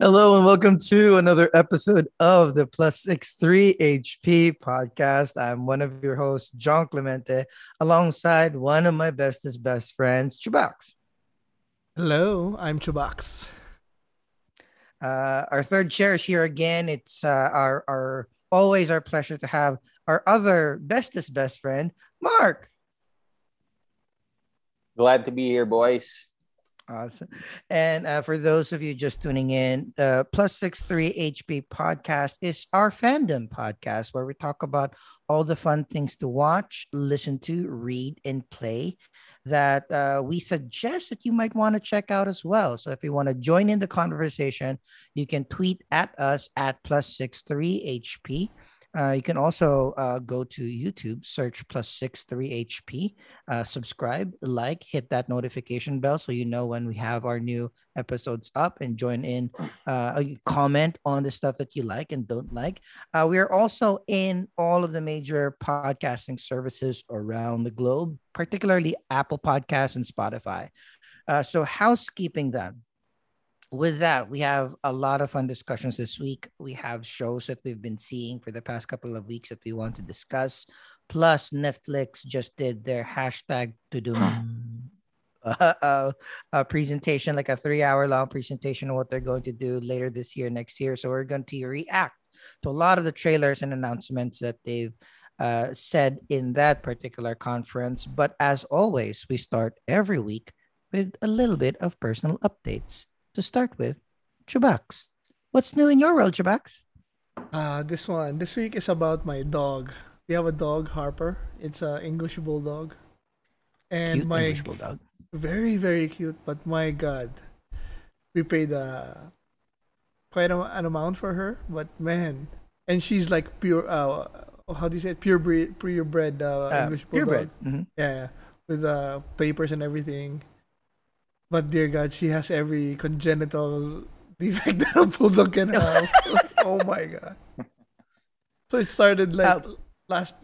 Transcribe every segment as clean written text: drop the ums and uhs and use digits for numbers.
Hello and welcome to another episode of the Plus 63 HP podcast. I'm one of your hosts, John Clemente, alongside one of my best friends, Chubax. Hello, I'm Chubax. Our third chair is here again. It's our always our pleasure to have our other best friend, Mark. Glad to be here, boys. Awesome. And for those of you just tuning in, Plus 63 HP podcast is our fandom podcast where we talk about all the fun things to watch, listen to, read, and play that we suggest that you might want to check out as well. So if you want to join in the conversation, you can tweet at us at Plus 63 HP. You can also go to YouTube, search Plus 63 HP, subscribe, like, hit that notification bell so you know when we have our new episodes up, and join in, comment on the stuff that you like and don't like. We are also in all of the major podcasting services around the globe, particularly Apple Podcasts and Spotify. So housekeeping then. With that, we have a lot of fun discussions this week. We have shows that we've been seeing for the past couple of weeks that we want to discuss. Plus, Netflix just did their hashtag Tudum presentation, like a 3-hour long presentation on what they're going to do later this year, next year. So we're going to react to a lot of the trailers and announcements that they've said in that particular conference. But as always, we start every week with a little bit of personal updates. To start with, Chubax. What's new in your world, Chubax? This week is about my dog. We have a dog, Harper. It's an English bulldog. And cute English bulldog. Very, very cute. But my God, we paid quite an amount for her. But man, and she's like pure. How do you say it? Purebred English bulldog. Purebred. Mm-hmm. Yeah, with papers and everything. But dear God, she has every congenital defect that a bulldog can have. Oh my God. So it started like last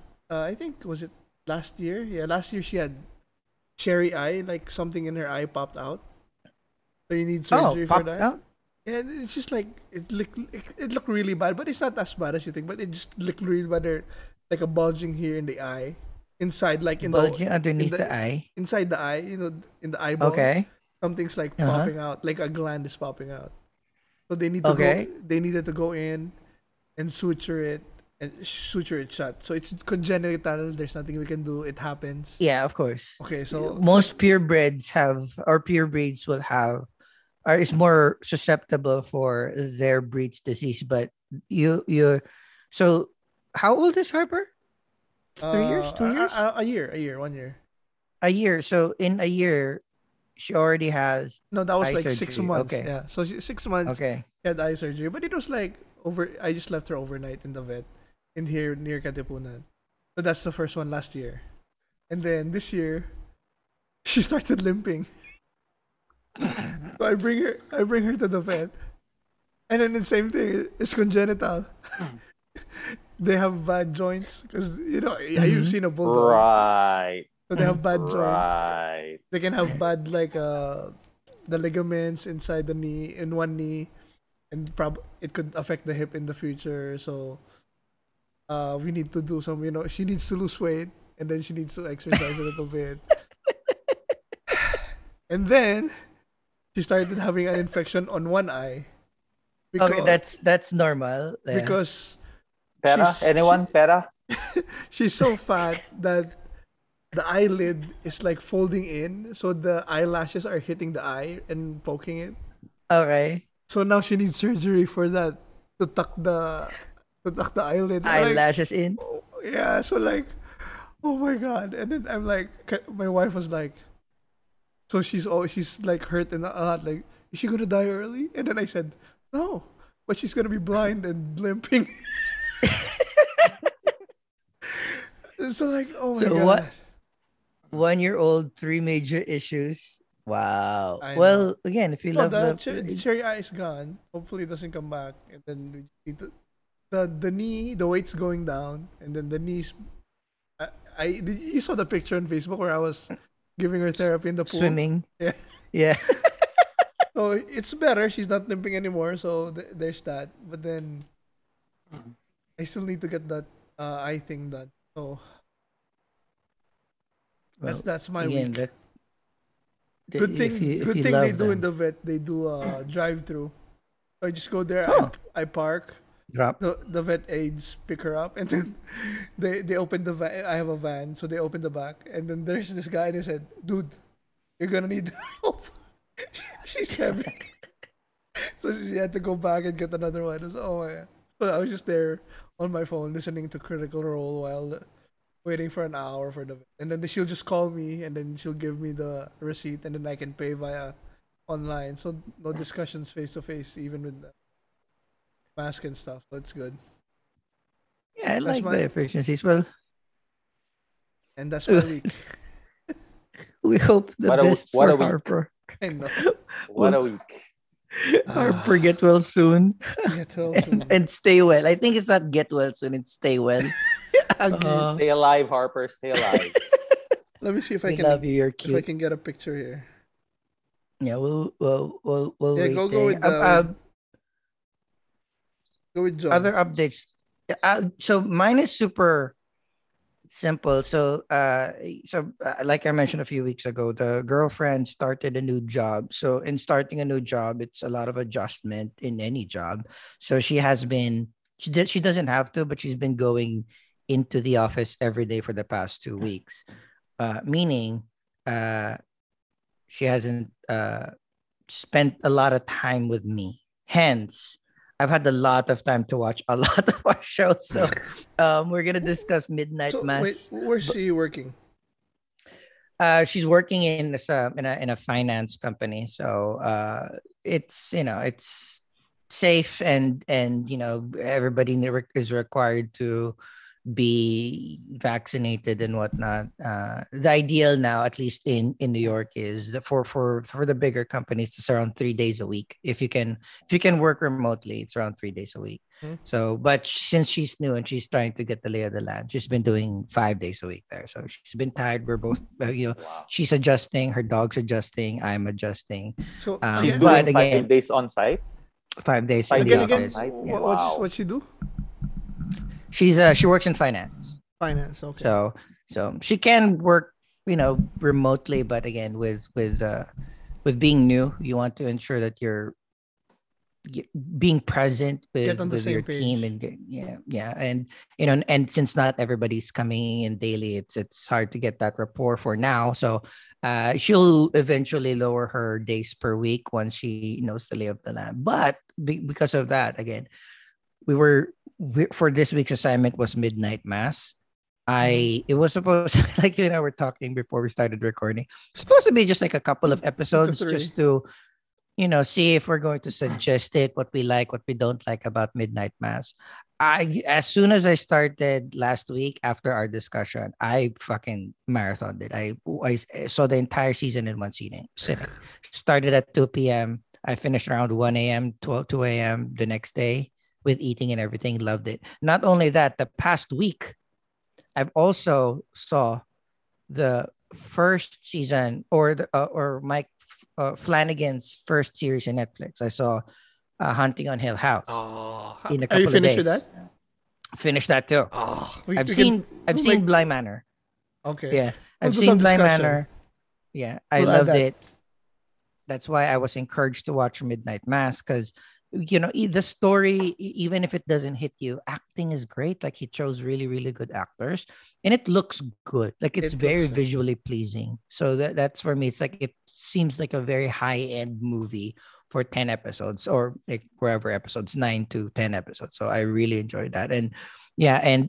year? Yeah, last year she had cherry eye, like something in her eye popped out. So you need surgery for that. Out? And it's just like, it looked really bad, but it's not as bad as you think, but it just looked really bad. There, like a bulging here in the eye. Inside, like in bulging underneath the eye. Inside the eye, you know, in the eyeball. Okay. Something's like popping out, like a gland is popping out. So they need to go in and suture it shut. So it's congenital. There's nothing we can do. It happens. Yeah, of course. Okay, so most purebreds is more susceptible for their breed's disease. But so how old is Harper? 3 years, 2 years, a year, 1 year, a year. So in a year, she already has surgery. 6 months. Okay. Yeah, so she, 6 months. Okay, she had eye surgery, but it was like over. I just left her overnight in the vet, in here near Katipunan. So that's the first one last year, and then this year, she started limping. So I bring her to the vet, and then the same thing. It's congenital. They have bad joints because, you know, you've seen a bulldog. Right. So they have bad joints. They can have bad, like, the ligaments inside the knee, in one knee, and it could affect the hip in the future. So we need to do some, you know, she needs to lose weight and then she needs to exercise a little bit. And then she started having an infection on one eye. Because, okay, that's normal. Yeah. Because... Pera? She's so fat that the eyelid is like folding in, so the eyelashes are hitting the eye and poking it. Okay. So now she needs surgery for that to tuck the eyelid. Eyelashes like, in. Oh, yeah. So like, oh my God! And then I'm like, my wife was like, so she's like hurt and a lot. Like, is she gonna die early? And then I said, no, but she's gonna be blind and limping. So like, oh my God. What? 1 year old, 3 major issues. Wow. Well, again, if you love the cherry eye is gone. Hopefully, it doesn't come back. And then the knee, the weight's going down, and then the knees. You saw the picture on Facebook where I was giving her therapy in the pool. Swimming. Yeah. So it's better. She's not limping anymore. So there's that. But then I still need to get that eye thing done. So that's my week. Good thing they do in the vet. They do a drive-through. So I just go there. Oh. I park. Drop. The vet aides pick her up, and then they open the van. I have a van, so they open the back, and then there's this guy, and he said, "Dude, you're gonna need help. She's heavy." So she had to go back and get another one. I was, oh my god! So I was just there on my phone listening to Critical Role while waiting for an hour for the vet, and then she'll just call me, and then she'll give me the receipt, and then I can pay via online. So no discussions face to face, even with the mask and stuff. That's good. Yeah, I like the efficiency as well. And that's my week. We hope the best for Harper. I know. What a week. Harper, get well soon. Get well soon. And stay well. I think it's not get well soon, it's stay well. Stay alive, Harper. Stay alive. Let me see if I can love you. You're cute. If I can get a picture here. Yeah, we'll wait. Go with other updates. So mine is super simple. So like I mentioned a few weeks ago, the girlfriend started a new job. So in starting a new job, it's a lot of adjustment in any job. So she doesn't have to, but she's been going into the office every day for the past 2 weeks, meaning she hasn't spent a lot of time with me. Hence, I've had a lot of time to watch a lot of our shows, so we're gonna discuss Midnight Mass. Wait, where's she working? She's working in this in a finance company, so it's safe and everybody is required to be vaccinated and whatnot. The ideal now, at least in New York, is that for the bigger companies, it's around 3 days a week. If you can work remotely, it's around 3 days a week. Mm-hmm. So, but since she's new and she's trying to get the lay of the land, she's been doing 5 days a week there. So she's been tired. We're both, she's adjusting. Her dog's adjusting. I'm adjusting. So she's doing 5 days on site. 5 days. 5 days on site. Yeah. What's she do? She works in finance. Finance, okay. So she can work, remotely, but again, with being new, you want to ensure that you're being present with your page. Team, and and since not everybody's coming in daily, it's hard to get that rapport for now. So she'll eventually lower her days per week once she knows the lay of the land. But because of that, again, for this week's assignment was Midnight Mass. It was supposed, like you and I were talking before we started recording, supposed to be just like a couple of episodes just to, see if we're going to suggest it, what we like, what we don't like about Midnight Mass. As soon as I started last week after our discussion, I fucking marathoned it. I saw the entire season in one sitting. Started at 2 p.m. I finished around 1 a.m., 2 a.m. the next day. With eating and everything, loved it. Not only that, the past week, I've also saw the first season or Mike Flanagan's first series on Netflix. I saw Hunting on Hill House. Oh, in a couple of days. Are you finished with that? Finished that too. Oh, I've seen Bly Manor. Okay. Yeah, I've seen Bly Manor. Yeah, I loved it. That's why I was encouraged to watch Midnight Mass, because. The story, even if it doesn't hit you, acting is great. Like, he chose really, really good actors, and it looks good. Like, it's very visually pleasing. So that's for me. It's like, it seems like a very high-end movie for 10 episodes, or like wherever episodes, 9 to 10 episodes. So I really enjoyed that. And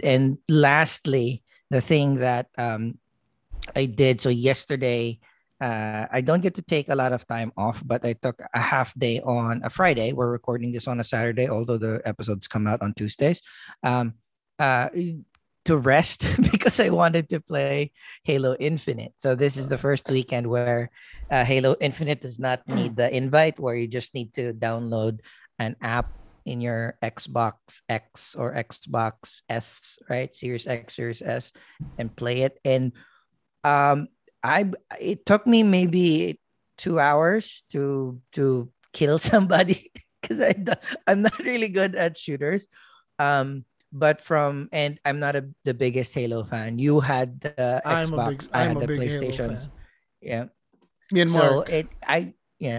and lastly, the thing that I did. So yesterday, I don't get to take a lot of time off, but I took a half day on a Friday. We're recording this on a Saturday, although the episodes come out on Tuesdays, to rest because I wanted to play Halo Infinite. So this is the first weekend where Halo Infinite does not need the invite, where you just need to download an app in your Xbox X or Xbox S, right? Series X, Series S, and play it. And it took me maybe 2 hours to kill somebody because I'm not really good at shooters. But I'm not the biggest Halo fan. You had the Xbox, I had the PlayStation. Yeah. Me and Mark.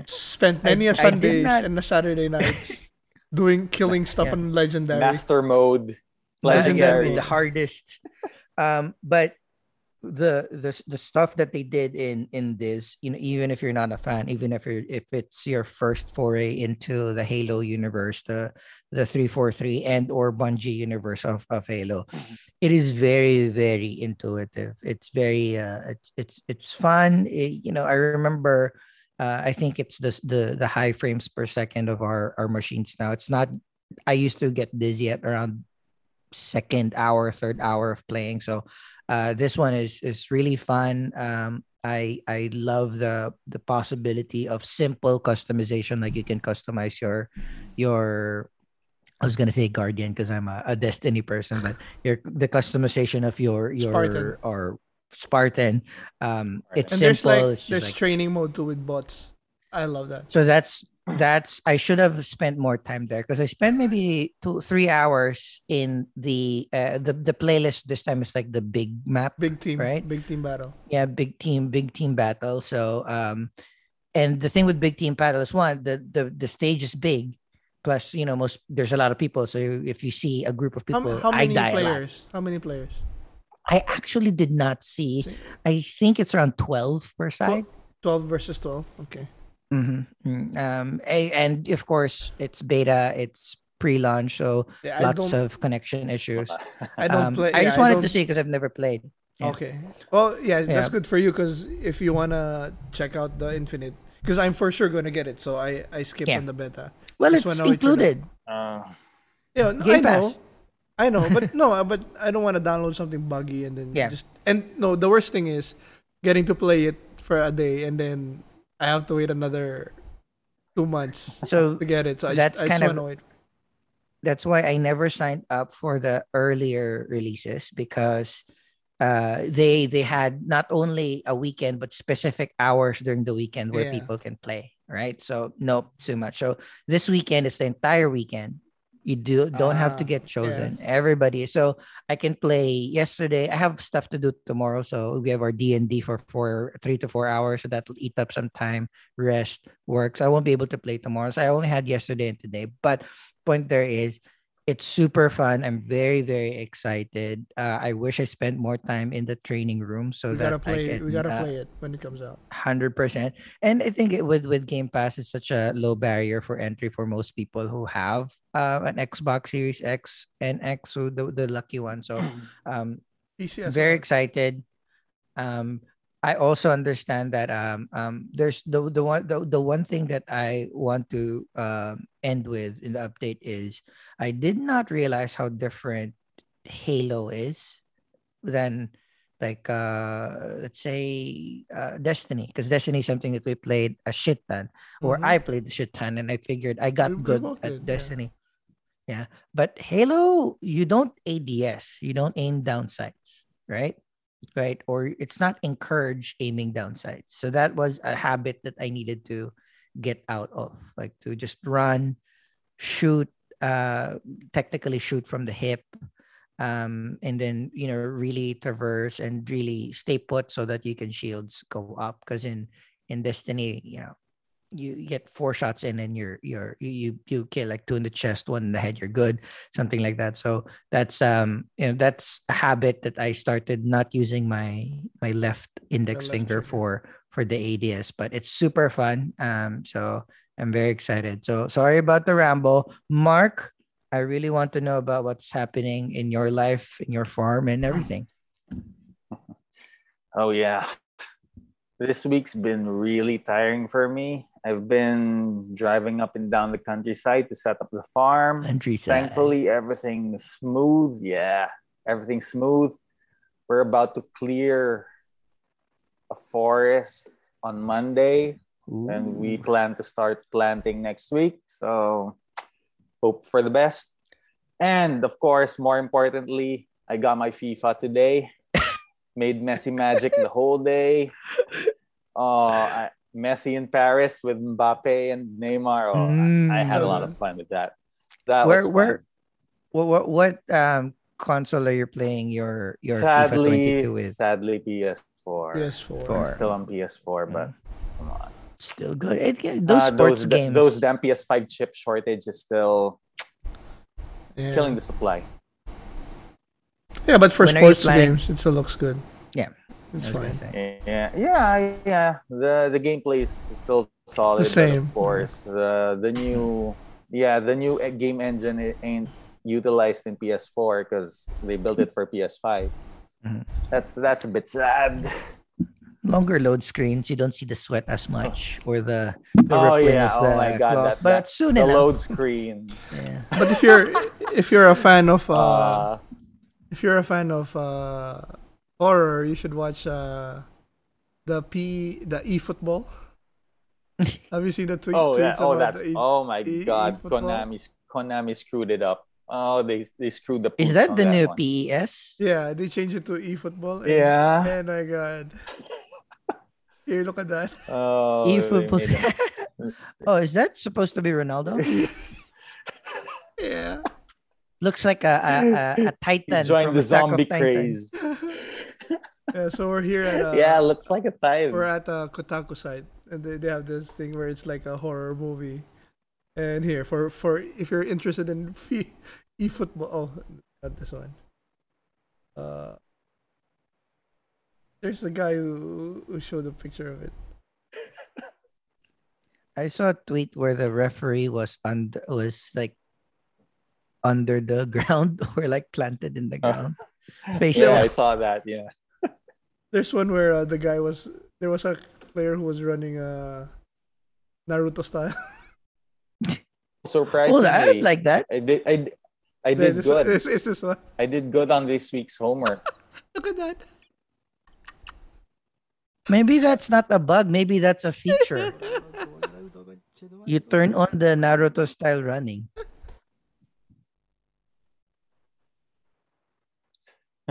Spent many a Sundays and a Saturday nights killing stuff on Legendary. Master mode. Legendary, the hardest. But the stuff that they did in this, you know, even if you're not a fan, even if it's your first foray into the Halo universe, the 343 and or Bungie universe of Halo, it is very, very intuitive. It's very it's fun. I remember I think it's the high frames per second of our machines now. It's not, I used to get dizzy at around second hour, third hour of playing. So this one is really fun. I love the possibility of simple customization. Like you can customize your I was gonna say Guardian because I'm a Destiny person, but the customization of your Spartan. Or Spartan. It's and simple. There's training mode too with bots. I love that. So that's I should have spent more time there because I spent maybe 2-3 hours in the playlist. This time it's like the big map, big team, right? Big team battle. Yeah, big team battle. So and the thing with big team battle is one, the stage is big, plus there's a lot of people. So if you see a group of people, How many players? I actually did not see. I think it's around 12 per side. 12 versus 12. Okay. Mm-hmm. And of course it's beta, it's pre-launch, so lots of connection issues. I don't play. I just wanted to see because I've never played. Yeah. Okay, well, that's good for you because if you wanna check out the Infinite, because I'm for sure gonna get it, so I skipped on the beta. Well, it's included. I know, but but I don't want to download something buggy and then the worst thing is getting to play it for a day and then I have to wait another 2 months to get it. So that's why I never signed up for the earlier releases because they had not only a weekend but specific hours during the weekend where people can play. Right? So nope, too much. So this weekend is the entire weekend. You don't have to get chosen. Yes. Everybody. So I can play yesterday. I have stuff to do tomorrow. So we have our D&D for 3 to 4 hours. So that will eat up some time, rest, work. So I won't be able to play tomorrow. So I only had yesterday and today. But point there is, it's super fun. I'm very, very excited. I wish I spent more time in the training room we gotta play it when it comes out. 100%. And I think with Game Pass, it's such a low barrier for entry for most people who have an Xbox Series X and X, so the lucky one. So very excited. I also understand that there's the one thing that I want to end with in the update is I did not realize how different Halo is than like let's say Destiny, because Destiny is something that we played a shit ton, or I played a shit ton, and I figured I got good at Destiny. Yeah, but Halo, you don't ADS, you don't aim down sights, right? Right, or it's not encourage aiming down sights. So that was a habit that I needed to get out of, like to just run, shoot, technically shoot from the hip, and then really traverse and really stay put so that you can shields go up. Because in Destiny, you get 4 shots in and you kill like 2 in the chest, 1 in the head, you're good, something like that. So that's that's a habit that I started, not using my left index finger for the ADS, but it's super fun. So I'm very excited. So sorry about the ramble, Mark. I really want to know about what's happening in your life, in your farm and everything. Oh yeah. This week's been really tiring for me. I've been driving up and down the countryside to set up the farm. Thankfully, everything's smooth. Yeah, everything's smooth. We're about to clear a forest on Monday. Ooh. And we plan to start planting next week. So hope for the best. And of course, more importantly, I got my FIFA today. Made messy magic the whole day. Messi in Paris with Mbappe and Neymar. Oh, I had a lot of fun with that. What console are you playing your sadly, FIFA 22 with? Sadly, PS4. I'm still on PS4, but come on. Still good. Those sports games. Those damn PS5 chip shortage is still killing the supply. Yeah, but for sports games, it still looks good. Yeah. It's fine. Yeah. The gameplay is still solid. The same. Of course. The new game engine ain't utilized in PS4 because they built it for PS5. Mm-hmm. That's a bit sad. Longer load screens, you don't see the sweat as much or the rippling of the cloth. But soon enough, the load screen. Yeah. But if you're a fan of horror, you should watch the eFootball. Have you seen the tweet? Oh my god! Konami screwed it up. Oh, they screwed the. Is that the new PES? Yeah, they changed it to eFootball. Yeah. Oh my god! Here, look at that. Oh, eFootball. Oh, is that supposed to be Ronaldo? Yeah. Looks like a Titan. Join the zombie craze. Yeah, so we're here at looks like a Titan. We're at a Kotaku site, and they have this thing where it's like a horror movie. And here for if you're interested in eFootball, not this one. There's the guy who showed a picture of it. I saw a tweet where the referee was under the ground or like planted in the ground. Yeah, I saw that. Yeah. There's one where there was a player who was running Naruto style. Surprisingly, I like that. I did good. It's this one. I did good on this week's homework. Look at that. Maybe that's not a bug. Maybe that's a feature. You turn on the Naruto style running.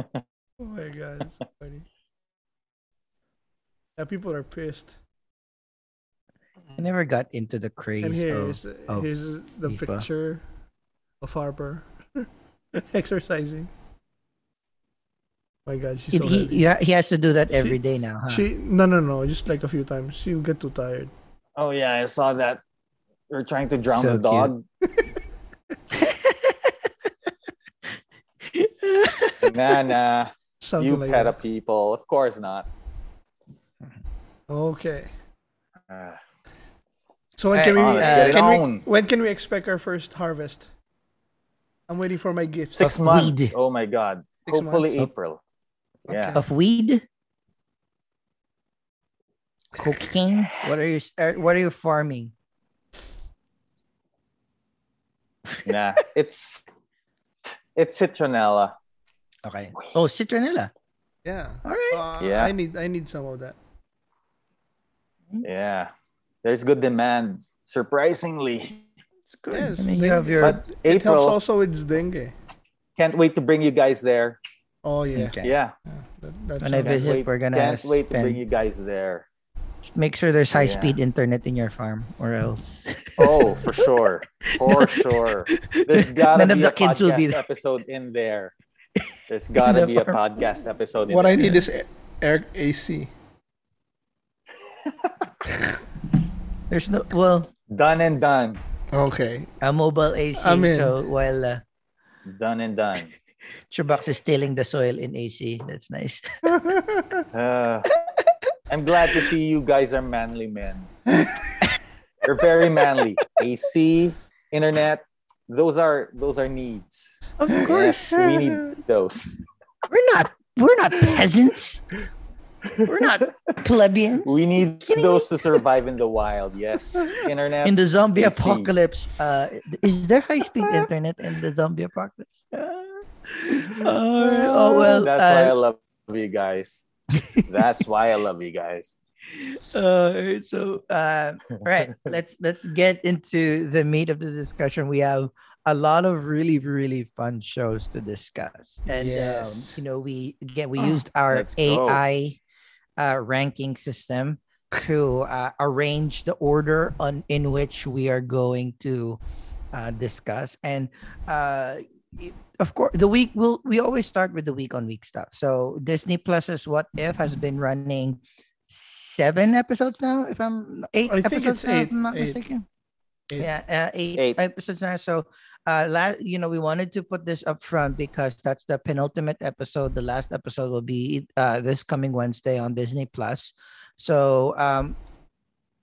Oh my god, it's so funny. Yeah, people are pissed. I never got into the craze. And here's the FIFA picture of Harper exercising. My god, she's so heavy. Yeah, he has to do that every day now, huh? No, just like a few times. She'll get too tired. Oh yeah, I saw that. They're trying to drown the dog. Nah. Something you like pet that. A people. Of course not. Okay. So when can we expect our first harvest? I'm waiting for my gift. 6 months. Weed. Oh my god. Hopefully April. Okay. Yeah. Of weed? Cocaine? Yes. What are you farming? Nah, it's citronella. Okay. Oh, citronella. Yeah. All right. I need some of that. Yeah. There's good demand, surprisingly. It's good. Yes, I mean, it helps also with dengue. Can't wait to bring you guys there. Oh, yeah. Okay. Yeah. When I visit, we're going to wait to bring you guys there. Just make sure there's high-speed internet in your farm or else. Oh, for sure. For sure. There's got to be a podcast episode in there. There's got to be a podcast episode in there. What I need is Eric AC. There's no done and done. Okay, a mobile AC. I'm in. So while done and done, Chubax is tilling the soil in AC. That's nice. I'm glad to see you guys are manly men. You're very manly. AC, internet, those are needs. Of course, yes, we need those. We're not peasants. We're not plebeians. We need those to survive in the wild. Yes, internet in the zombie apocalypse. Is there high-speed internet in the zombie apocalypse? That's why I love you guys. That's why I love you guys. All right, let's get into the meat of the discussion. We have a lot of really, really fun shows to discuss, and we used our AI ranking system to arrange the order on in which we are going to discuss. And of course, the week we always start with the week-on-week stuff. So Disney Plus's What If has been running 7 episodes now. If I'm eight episodes now, if I'm not mistaken. Eight episodes now. So, we wanted to put this up front because that's the penultimate episode. The last episode will be this coming Wednesday on Disney Plus. So,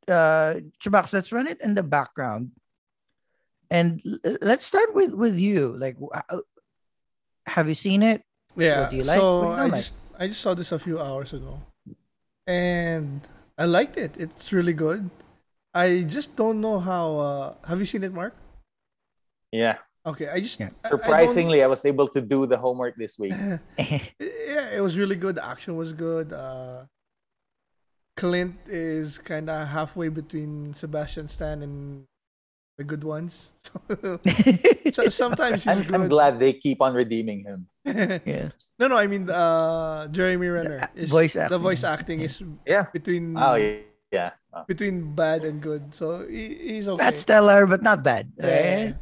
Chubax, let's run it in the background, and let's start with you. Like, have you seen it? Yeah. What do you like? So I just saw this a few hours ago, and I liked it. It's really good. I just don't know how... have you seen it, Mark? Yeah. Okay, surprisingly, I was able to do the homework this week. Yeah, it was really good. The action was good. Clint is kind of halfway between Sebastian Stan and the good ones. So sometimes he's good. I'm glad they keep on redeeming him. Yeah. No, I mean Jeremy Renner. The voice acting is between... Oh, yeah. Yeah. Between bad and good, so he's okay. That's stellar, but not bad. Yeah.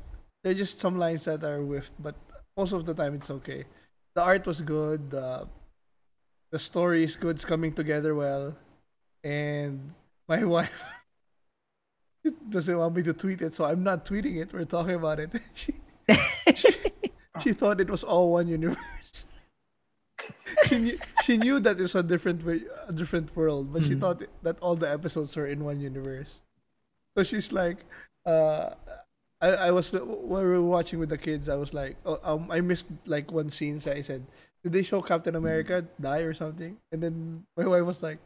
There are just some lines that are whiffed, but most of the time it's okay. The art was good. The story is good. It's coming together well. And my wife doesn't want me to tweet it, so I'm not tweeting it. We're talking about it. She thought it was all one universe. She knew that it's a different world, but she thought that all the episodes were in one universe. So she's like, when we were watching with the kids, I was like, I missed like one scene. So I said, did they show Captain America die or something? And then my wife was like,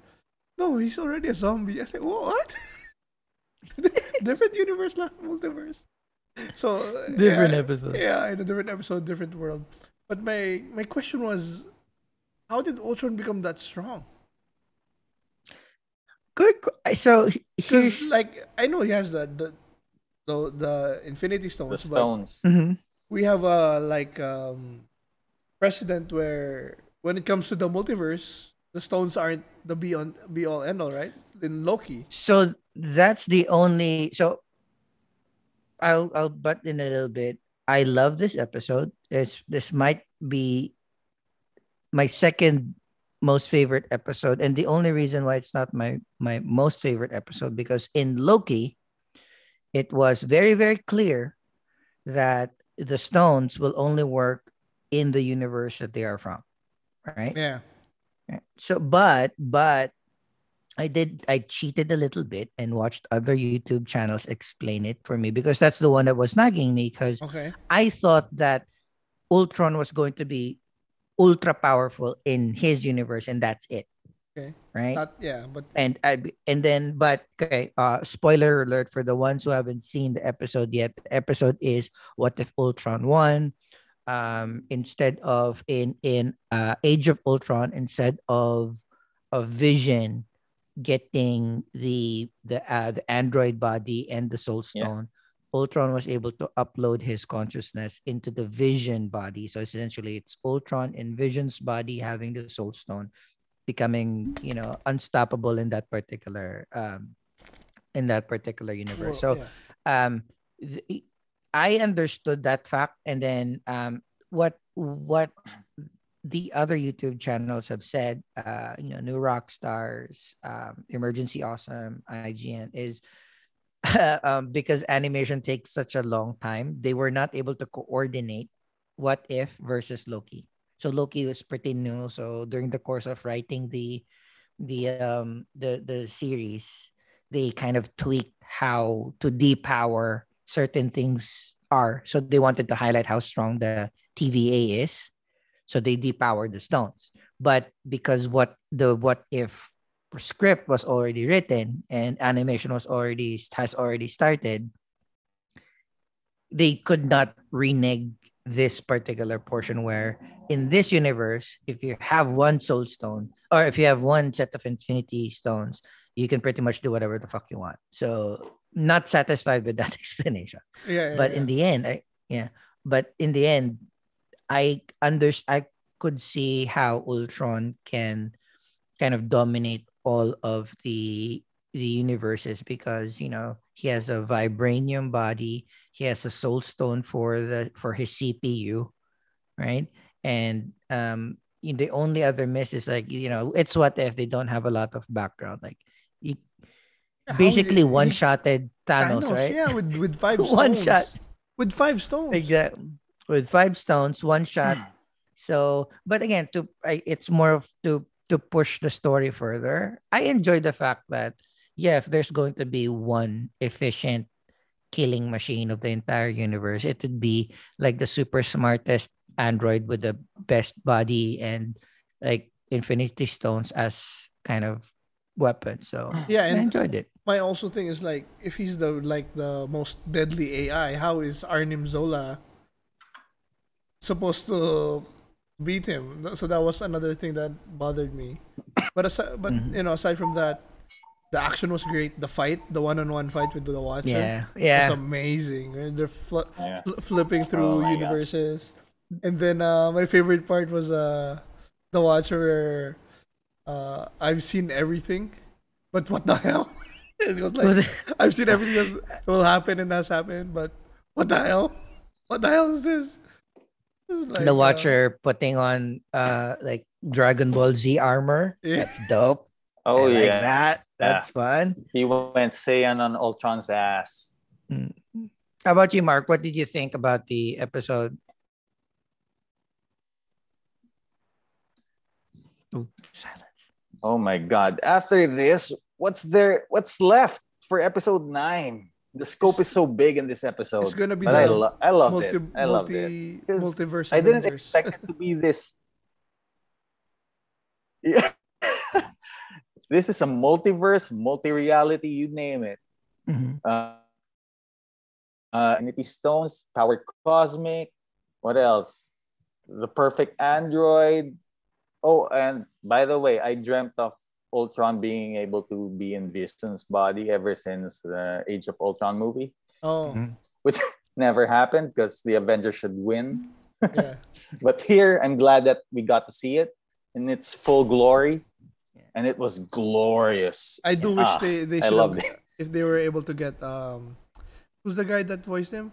no, he's already a zombie. I said, what? Different universe, not multiverse. So different episode. Yeah, in a different episode, different world. But my question was, how did Ultron become that strong? Good. So he's like, I know he has the Infinity Stones. The stones. But we have a precedent where when it comes to the multiverse, the stones aren't the be all end all, right? In Loki. So that's the only. So I'll butt in a little bit. I love this episode. This might be my second most favorite episode, and the only reason why it's not my most favorite episode, because in Loki, it was very, very clear that the stones will only work in the universe that they are from, right? Yeah. So, but I cheated a little bit and watched other YouTube channels explain it for me, because that's the one that was nagging me, because I thought that Ultron was going to be ultra powerful in his universe, and that's it. Okay. Right? Spoiler alert for the ones who haven't seen the episode yet. The episode is What If Ultron won? Instead of in Age of Ultron, instead of Vision getting the android body and the Soul Stone, Ultron was able to upload his consciousness into the Vision body. So essentially, it's Ultron in Vision's body having the Soul Stone, becoming unstoppable in that particular universe. I understood that fact, and then what the other YouTube channels have said, New Rock Stars, Emergency Awesome, IGN is. Because animation takes such a long time, they were not able to coordinate What If versus Loki. So Loki was pretty new. So during the course of writing the series, they kind of tweaked how to depower certain things are. So they wanted to highlight how strong the TVA is. So they depowered the stones. But because What If script was already written and animation has already started, they could not renege this particular portion where in this universe, if you have one Soul Stone or if you have one set of Infinity Stones, you can pretty much do whatever the fuck you want. So not satisfied with that explanation. But in the end, I could see how Ultron can kind of dominate all of the the universes, because, you know, he has a vibranium body, he has a soul stone for his CPU, right? And the only other miss is, like, you know, it's What If they don't have a lot of background, like he basically one-shotted Thanos, right? Yeah, with five stones. One shot. With five stones. Exactly. With five stones, one shot. So, but again, it's more of to push the story further. I enjoy the fact that, yeah, if there's going to be one efficient killing machine of the entire universe, it would be like the super smartest android with the best body and like Infinity Stones as kind of weapon. So yeah, and I enjoyed it. My also thing is, like, if he's the most deadly AI, how is Arnim Zola supposed to beat him? So that was another thing that bothered me. But you know, aside from that, the action was great. The fight, the one-on-one fight with the Watcher, was amazing. They're flipping through universes, and then my favorite part was the Watcher where I've seen everything, but what the hell? It was like, I've seen everything that will happen and has happened, but what the hell? What the hell is this? Like, the Watcher putting on like Dragon Ball Z armor. Yeah. That's dope. Oh, I like that. That's fun. He went Saiyan on Ultron's ass. How about you, Mark? What did you think about the episode? Oh, silence. Oh my God. After this, what's left for episode 9? The scope is so big in this episode. It's gonna be I loved it. Multiverse. I didn't expect it to be this. Yeah. This is a multiverse, multi-reality, you name it. Mm-hmm. Infinity Stones, Power Cosmic. What else? The Perfect Android. Oh, and by the way, I dreamt of Ultron being able to be in Vision's body ever since the Age of Ultron movie. Oh. Mm-hmm. Which never happened because the Avengers should win. Yeah. But here, I'm glad that we got to see it in its full glory. And it was glorious. I do wish they should have, if they were able to get who's the guy that voiced him?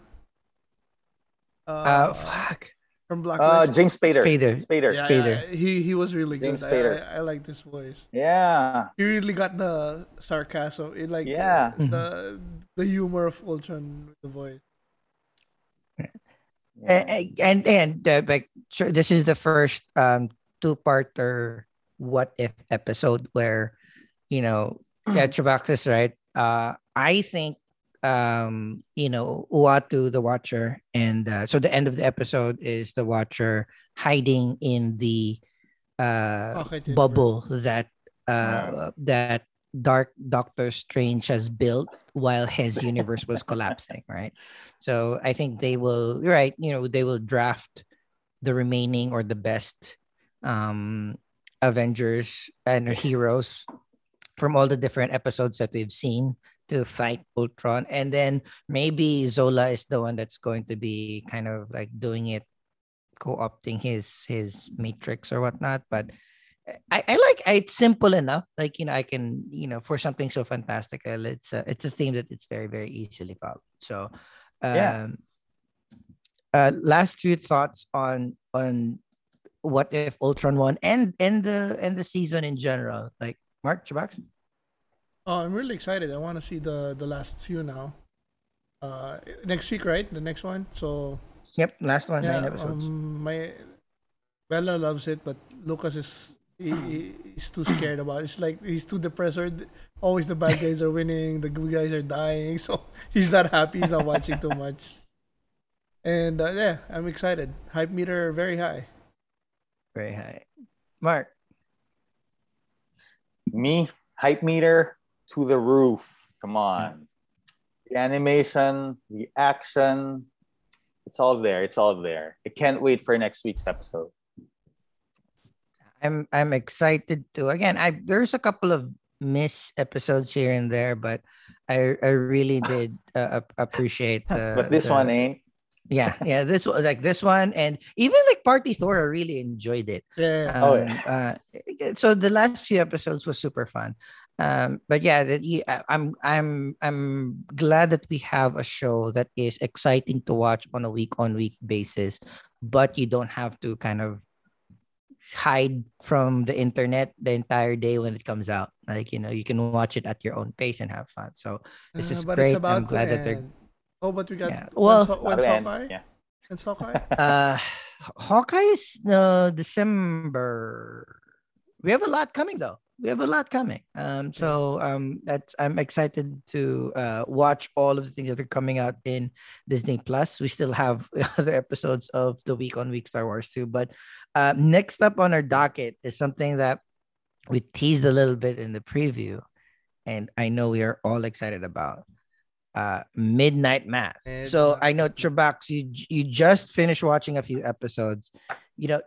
From Black Lives. James Spader. Spader. Yeah, he was really good. James Spader. I like this voice. Yeah. He really got the sarcasm. It the humor of Ultron with the voice. Yeah. And this is the first two-parter What If episode where, you know, Chubax is right. I think you know, Uatu, the Watcher, and so the end of the episode is the Watcher hiding in the bubble that that Dark Doctor Strange has built while his universe was collapsing, right? So I think they will, right? You know, they will draft the remaining or the best Avengers and heroes from all the different episodes that we've seen to fight Ultron, and then maybe Zola is the one that's going to be kind of like doing it, co-opting his matrix or whatnot. But I like it's simple enough. Like, you know, I can, you know, for something so fantastical, it's a theme that it's very, very easily followed. So, last few thoughts on What If Ultron won and the season in general. Like, Mark, Chubax? Oh, I'm really excited. I want to see the last few now. Next week, right? The next one. So. Yep, last one. 9 episodes. My Bella loves it, but Lucas is too scared about it. It's like he's too depressed. Always the bad guys are winning. The good guys are dying. So he's not happy. He's not watching too much. And I'm excited. Hype meter very high. Very high. Mark. Me, hype meter to the roof. Come on. The animation, the action, it's all there. It's all there. I can't wait for next week's episode. I'm excited too. Again, there's a couple of missed episodes here and there, but I really did appreciate but this one ain't. Yeah, this was like this one, and even like Party Thor, I really enjoyed it. So the last few episodes was super fun. But yeah, I'm glad that we have a show that is exciting to watch on a week-on-week basis, but you don't have to kind of hide from the internet the entire day when it comes out. Like, you know, you can watch it at your own pace and have fun. So this is great. I'm glad that they're. Oh, but we got Hawkeye. Yeah. When's Hawkeye? Hawkeye is December. We have a lot coming though. We have a lot coming. That's I'm excited to watch all of the things that are coming out in Disney Plus. We still have other episodes of the week-on-week Star Wars too. But next up on our docket is something that we teased a little bit in the preview, and I know we are all excited about Midnight Mass. So I know, Chubax, you just finished watching a few episodes. You know,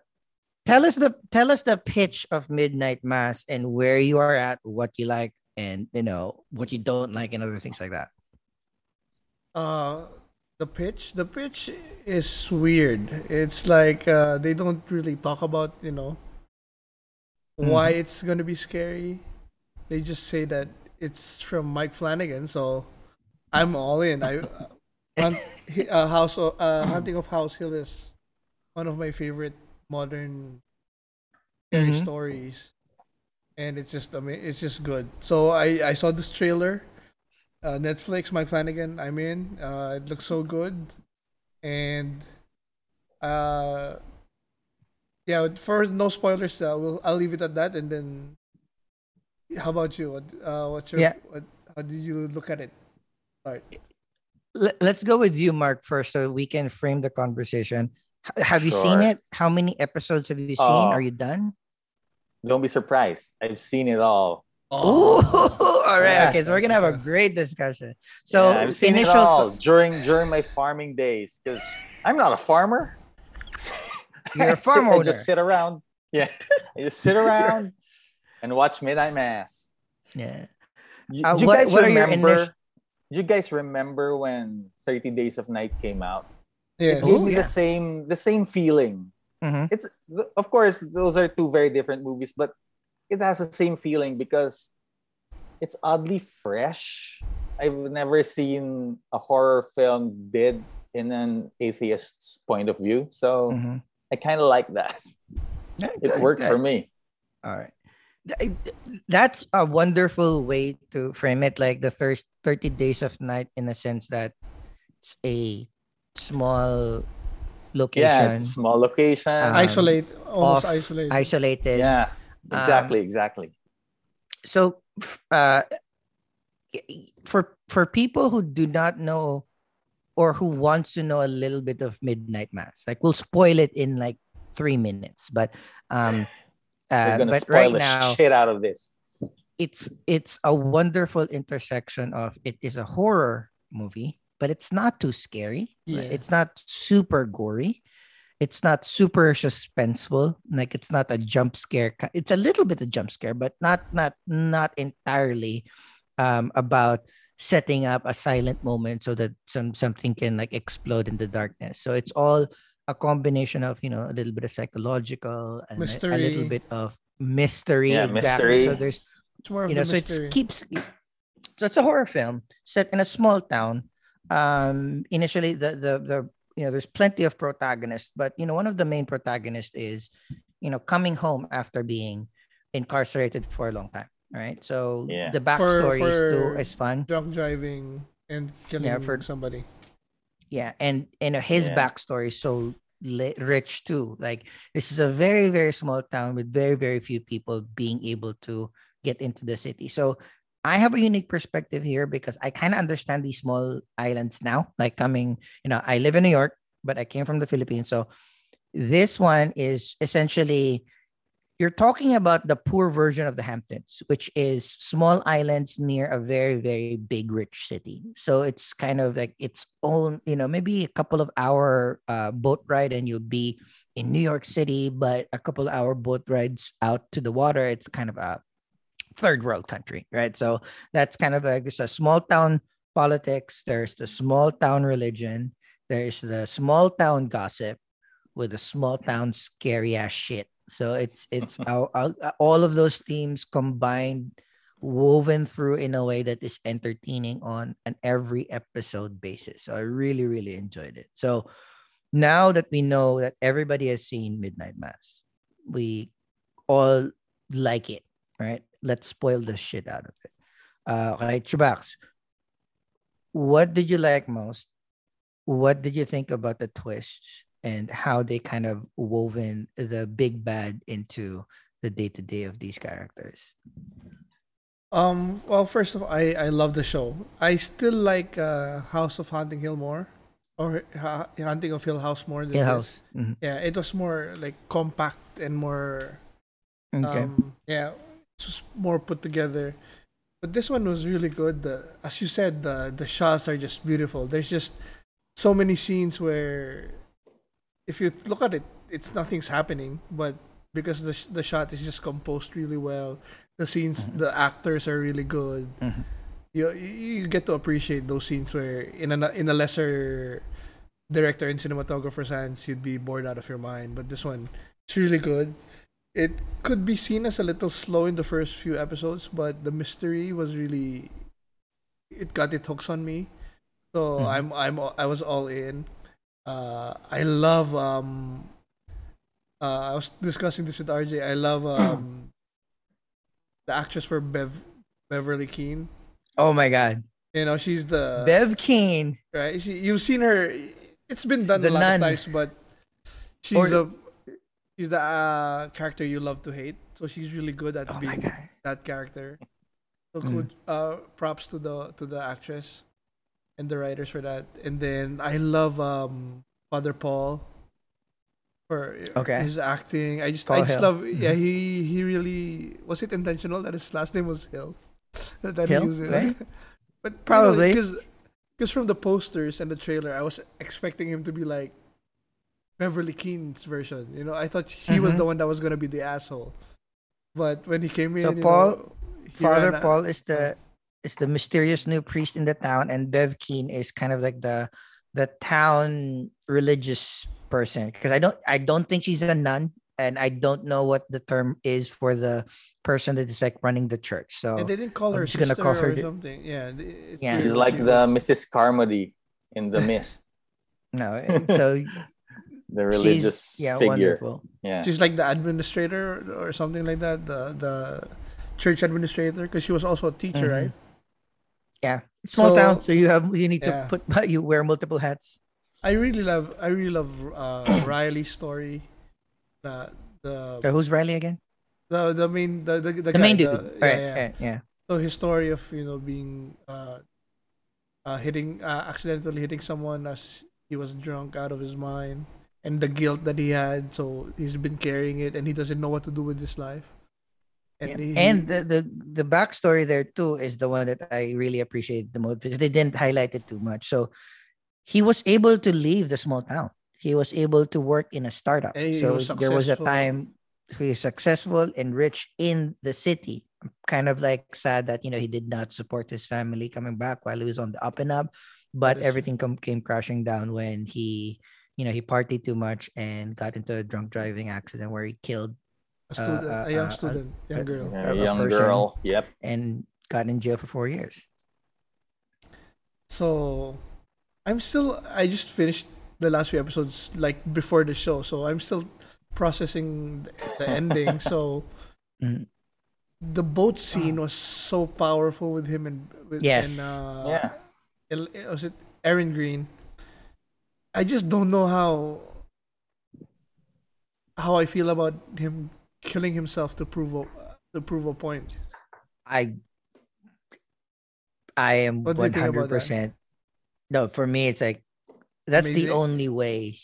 Tell us the pitch of Midnight Mass and where you are at, what you like, and you know what you don't like, and other things like that. The pitch is weird. It's like they don't really talk about why it's gonna be scary. They just say that it's from Mike Flanagan, so I'm all in. Hunting of House Hill is one of my favorite modern scary stories, and it's just good. So I saw this trailer, Netflix, Mike Flanagan. I'm in. It looks so good, and for no spoilers, I'll leave it at that. And then, how about you? How do you look at it? All right. Let's go with you, Mark, first, so we can frame the conversation. Have you seen it? How many episodes have you seen? Are you done? Don't be surprised. I've seen it all. Oh, all right. Yeah. Okay, so we're gonna have a great discussion. So yeah, I've seen it all during my farming days, because I'm not a farmer. You're a farmer. I just sit around. Yeah, I just sit around and watch Midnight Mass. Yeah. Do you guys remember when 30 Days of Night came out? Yeah. It gave me the same feeling. Mm-hmm. It's, of course, those are two very different movies, but it has the same feeling because it's oddly fresh. I've never seen a horror film did in an atheist's point of view, so I kind of like that. It worked for me. All right. That's a wonderful way to frame it, like the first 30 Days of Night, in the sense that it's a small location. Yeah, small location. Isolated. Yeah, exactly. So, for people who do not know or who wants to know a little bit of Midnight Mass, like, we'll spoil it in like 3 minutes, but we're gonna spoil the shit out of this. It's a wonderful intersection of, it is a horror movie, but it's not too scary. Yeah. Right? It's not super gory. It's not super suspenseful. Like, it's not a jump scare. It's a little bit of jump scare, but not entirely about setting up a silent moment so that something can like explode in the darkness. So it's all a combination of, a little bit of psychological and a little bit of mystery. Yeah, exactly. Mystery. So there's, it's more of the mystery. So it's a horror film set in a small town. Initially the there's plenty of protagonists, but one of the main protagonists is coming home after being incarcerated for a long time, right? So the backstory is fun. Drunk driving and killing somebody. Yeah, and his backstory is so rich too. Like, this is a very, very small town with very, very few people being able to get into the city. So I have a unique perspective here because I kind of understand these small islands now. Like, coming, I live in New York, but I came from the Philippines. So this one is essentially, you're talking about the poor version of the Hamptons, which is small islands near a very, very big, rich city. So it's kind of like its own, maybe a couple of hour boat ride and you'll be in New York City, but a couple hour boat rides out to the water, it's kind of a third world country, right? So that's kind of like, it's a small town politics. There's the small town religion. There's the small town gossip with the small town scary ass shit. So it's all of those themes combined woven through in a way that is entertaining on an every episode basis. So I really, really enjoyed it. So now that we know that everybody has seen Midnight Mass, we all like it, right? Let's spoil the shit out of it. All right, Chubax, what did you like most? What did you think about the twists and how they kind of woven the big bad into the day-to-day of these characters? Well, first of all, I love the show. I still like House of Haunting Hill more, or Hunting of Hill House more than Hill House. Mm-hmm. Yeah, it was more like compact and more, it was more put together. But this one was really good. As you said, the shots are just beautiful. There's just so many scenes where, if you look at it, it's nothing's happening, but because the shot is just composed really well. The scenes, the actors are really good. Mm-hmm. You get to appreciate those scenes where in a lesser director and cinematographer's hands, you'd be bored out of your mind. But this one, it's really good. It could be seen as a little slow in the first few episodes, but the mystery was really, it got its hooks on me. So I was all in. I love I was discussing this with RJ. I love the actress for Beverly Keane. Oh my God! You know, she's the Bev Keane, right? You've seen her. It's been done a lot of times, but she's the character you love to hate. So she's really good at being that character. So good. Props to the actress and the writers for that. And then I love Father Paul for his acting. I just love. Yeah, he really, was it intentional that his last name was Hill? He used it, right? But probably because from the posters and the trailer, I was expecting him to be like Beverly Keene's version. You know, I thought he was the one that was gonna be the asshole. But when he came in, so Father Paul is the. It's the mysterious new priest in the town, and Bev Keane is kind of like the town religious person, because I don't think she's a nun, and I don't know what the term is for the person that is like running the church. So and they didn't call her sister or something. Yeah, she's like the Mrs. Carmody in The Mist. No, so the religious figure. Wonderful. Yeah, she's like the administrator or something like that. The church administrator, because she was also a teacher, right? Yeah, small town, so you need to you wear multiple hats. I really love Riley's story. Who's Riley again? The main guy, dude. So his story of being accidentally hitting someone as he was drunk out of his mind, and the guilt that he had. So he's been carrying it, and he doesn't know what to do with his life. And the backstory there too is the one that I really appreciate the most, because they didn't highlight it too much. So he was able to leave the small town. He was able to work in a startup. There was a time he was successful and rich in the city. I'm kind of like sad that he did not support his family coming back while he was on the up and up. But everything came crashing down when he he partied too much and got into a drunk driving accident where he killed a young girl, yep, and got in jail for 4 years. So I just finished the last few episodes like before the show, so I'm still processing the ending. So the boat scene was so powerful with him was it Aaron Green? I just don't know how I feel about him killing himself to prove a point. I am 100%. No, for me it's like that's amazing. The only way.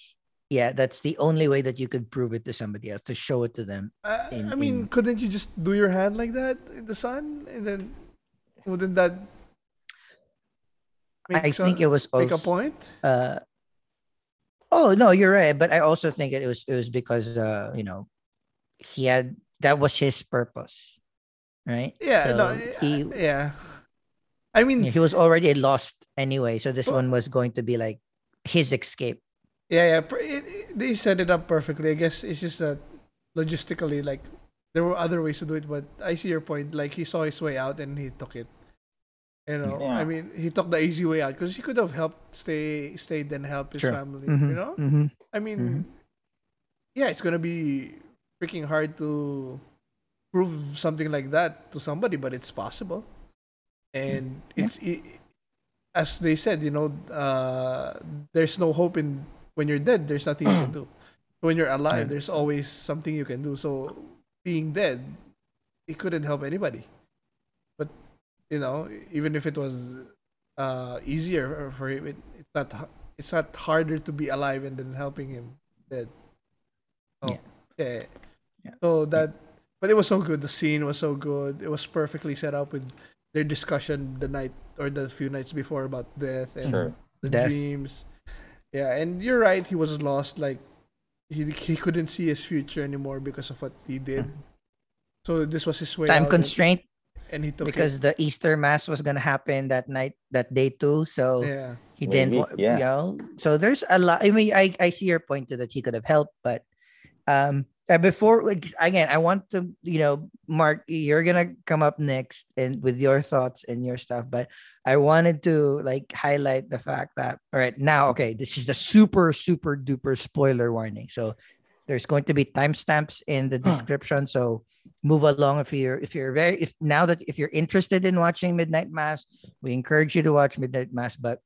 Yeah, that's the only way that you could prove it to somebody else, to show it to them. Couldn't you just do your hand like that in the sun, and then wouldn't that? Make a point. Oh no, you're right. But I also think it was because that was his purpose, right? Yeah. So he was already lost anyway, so this one was going to be like his escape. Yeah, they set it up perfectly. I guess it's just that logistically, like there were other ways to do it, but I see your point. Like, he saw his way out and he took it. You know, yeah. I mean, he took the easy way out because he could have helped stayed and helped his family. Mm-hmm. You know, I mean, yeah, it's gonna be freaking hard to prove something like that to somebody, but it's possible. And it's as they said, you know, there's no hope in when you're dead. There's nothing you can do. When you're alive, there's always something you can do. So being dead, it couldn't help anybody. But you know, even if it was easier for him, it's not harder to be alive and then helping him dead. Oh, yeah. Yeah. So that, but it was so good. The scene was so good. It was perfectly set up with their discussion the night or the few nights before about death and the dreams. Yeah, and you're right. He was lost. Like he couldn't see his future anymore because of what he did. So this was his way. Time constraint. And he took because the Easter Mass was gonna happen that night, that day too. So he didn't. Yeah. You know, so there's a lot. I mean, I see your point too, that he could have helped, but before again, I want to, you know, Mark, you're gonna come up next and with your thoughts and your stuff, but I wanted to like highlight the fact that all right now, okay, this is the super duper spoiler warning. So there's going to be timestamps in the description. So move along if you're interested in watching Midnight Mass, we encourage you to watch Midnight Mass, but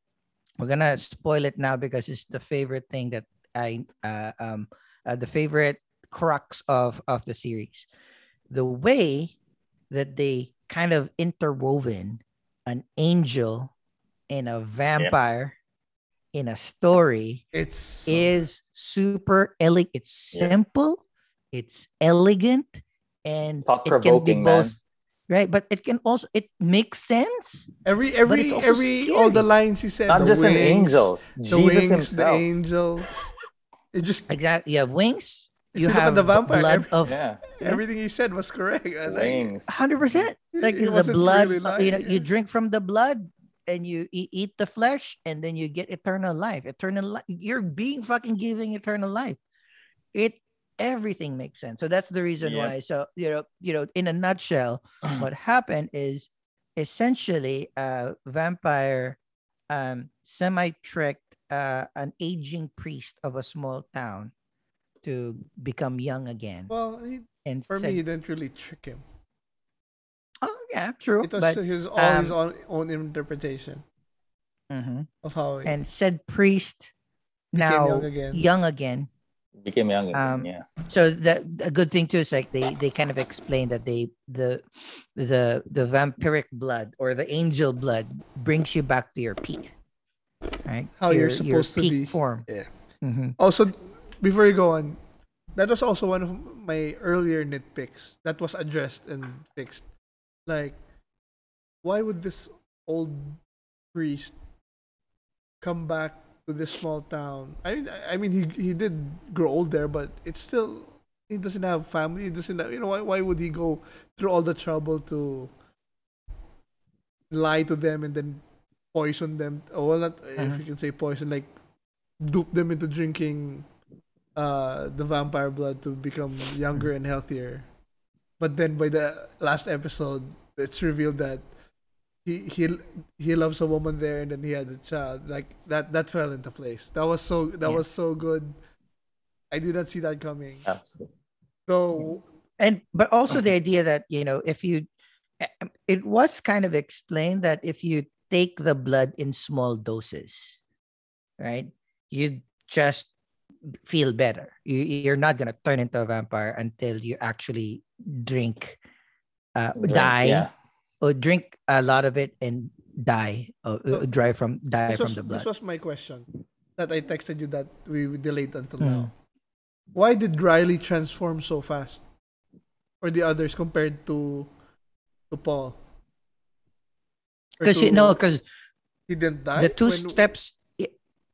we're gonna spoil it now because it's the favorite thing that I the favorite crux of the series. The way that they kind of interwoven an angel and a vampire in a story is super elegant. It's simple, it's elegant, and it can be both. Right, but it can also, it makes sense. Every all the lines he said. Not just wings, an angel. Jesus wings, himself. The angel. It just exactly. You have wings. You have the vampire, blood of everything he said was correct. Wings, 100%. Like the blood, really lying, you know, you drink from the blood and you eat the flesh, and then you get eternal life. You're being fucking giving eternal life. Everything makes sense. So that's the reason why. So you know, in a nutshell, what happened is essentially a vampire, semi-tricked an aging priest of a small town to become young again. Well, he didn't really trick him. Oh, yeah, true. It was his own interpretation of how. And said priest now became young again. So a good thing too is like they kind of explain that the vampiric blood or the angel blood brings you back to your peak. Right? How you're supposed to be form. Yeah. Mm-hmm. Also, before you go on, that was also one of my earlier nitpicks that was addressed and fixed. Like, why would this old priest come back to this small town? I mean, he did grow old there, but it's still, he doesn't have family. He doesn't have, you know, why would he go through all the trouble to lie to them and then poison them, if you can say poison, like dupe them into drinking the vampire blood to become younger and healthier. But then by the last episode, it's revealed that he loves a woman there, and then he had a child. Like that fell into place. That was so good. I did not see that coming. Absolutely. So but also the idea that, you know, if you, it was kind of explained that if you take the blood in small doses, right? You just feel better. You're not going to turn into a vampire until you actually drink, or drink a lot of it and die, or die from the blood. This was my question that I texted you that we delayed until now. Why did Riley transform so fast, or the others compared to Paul? Because he didn't die. The two steps,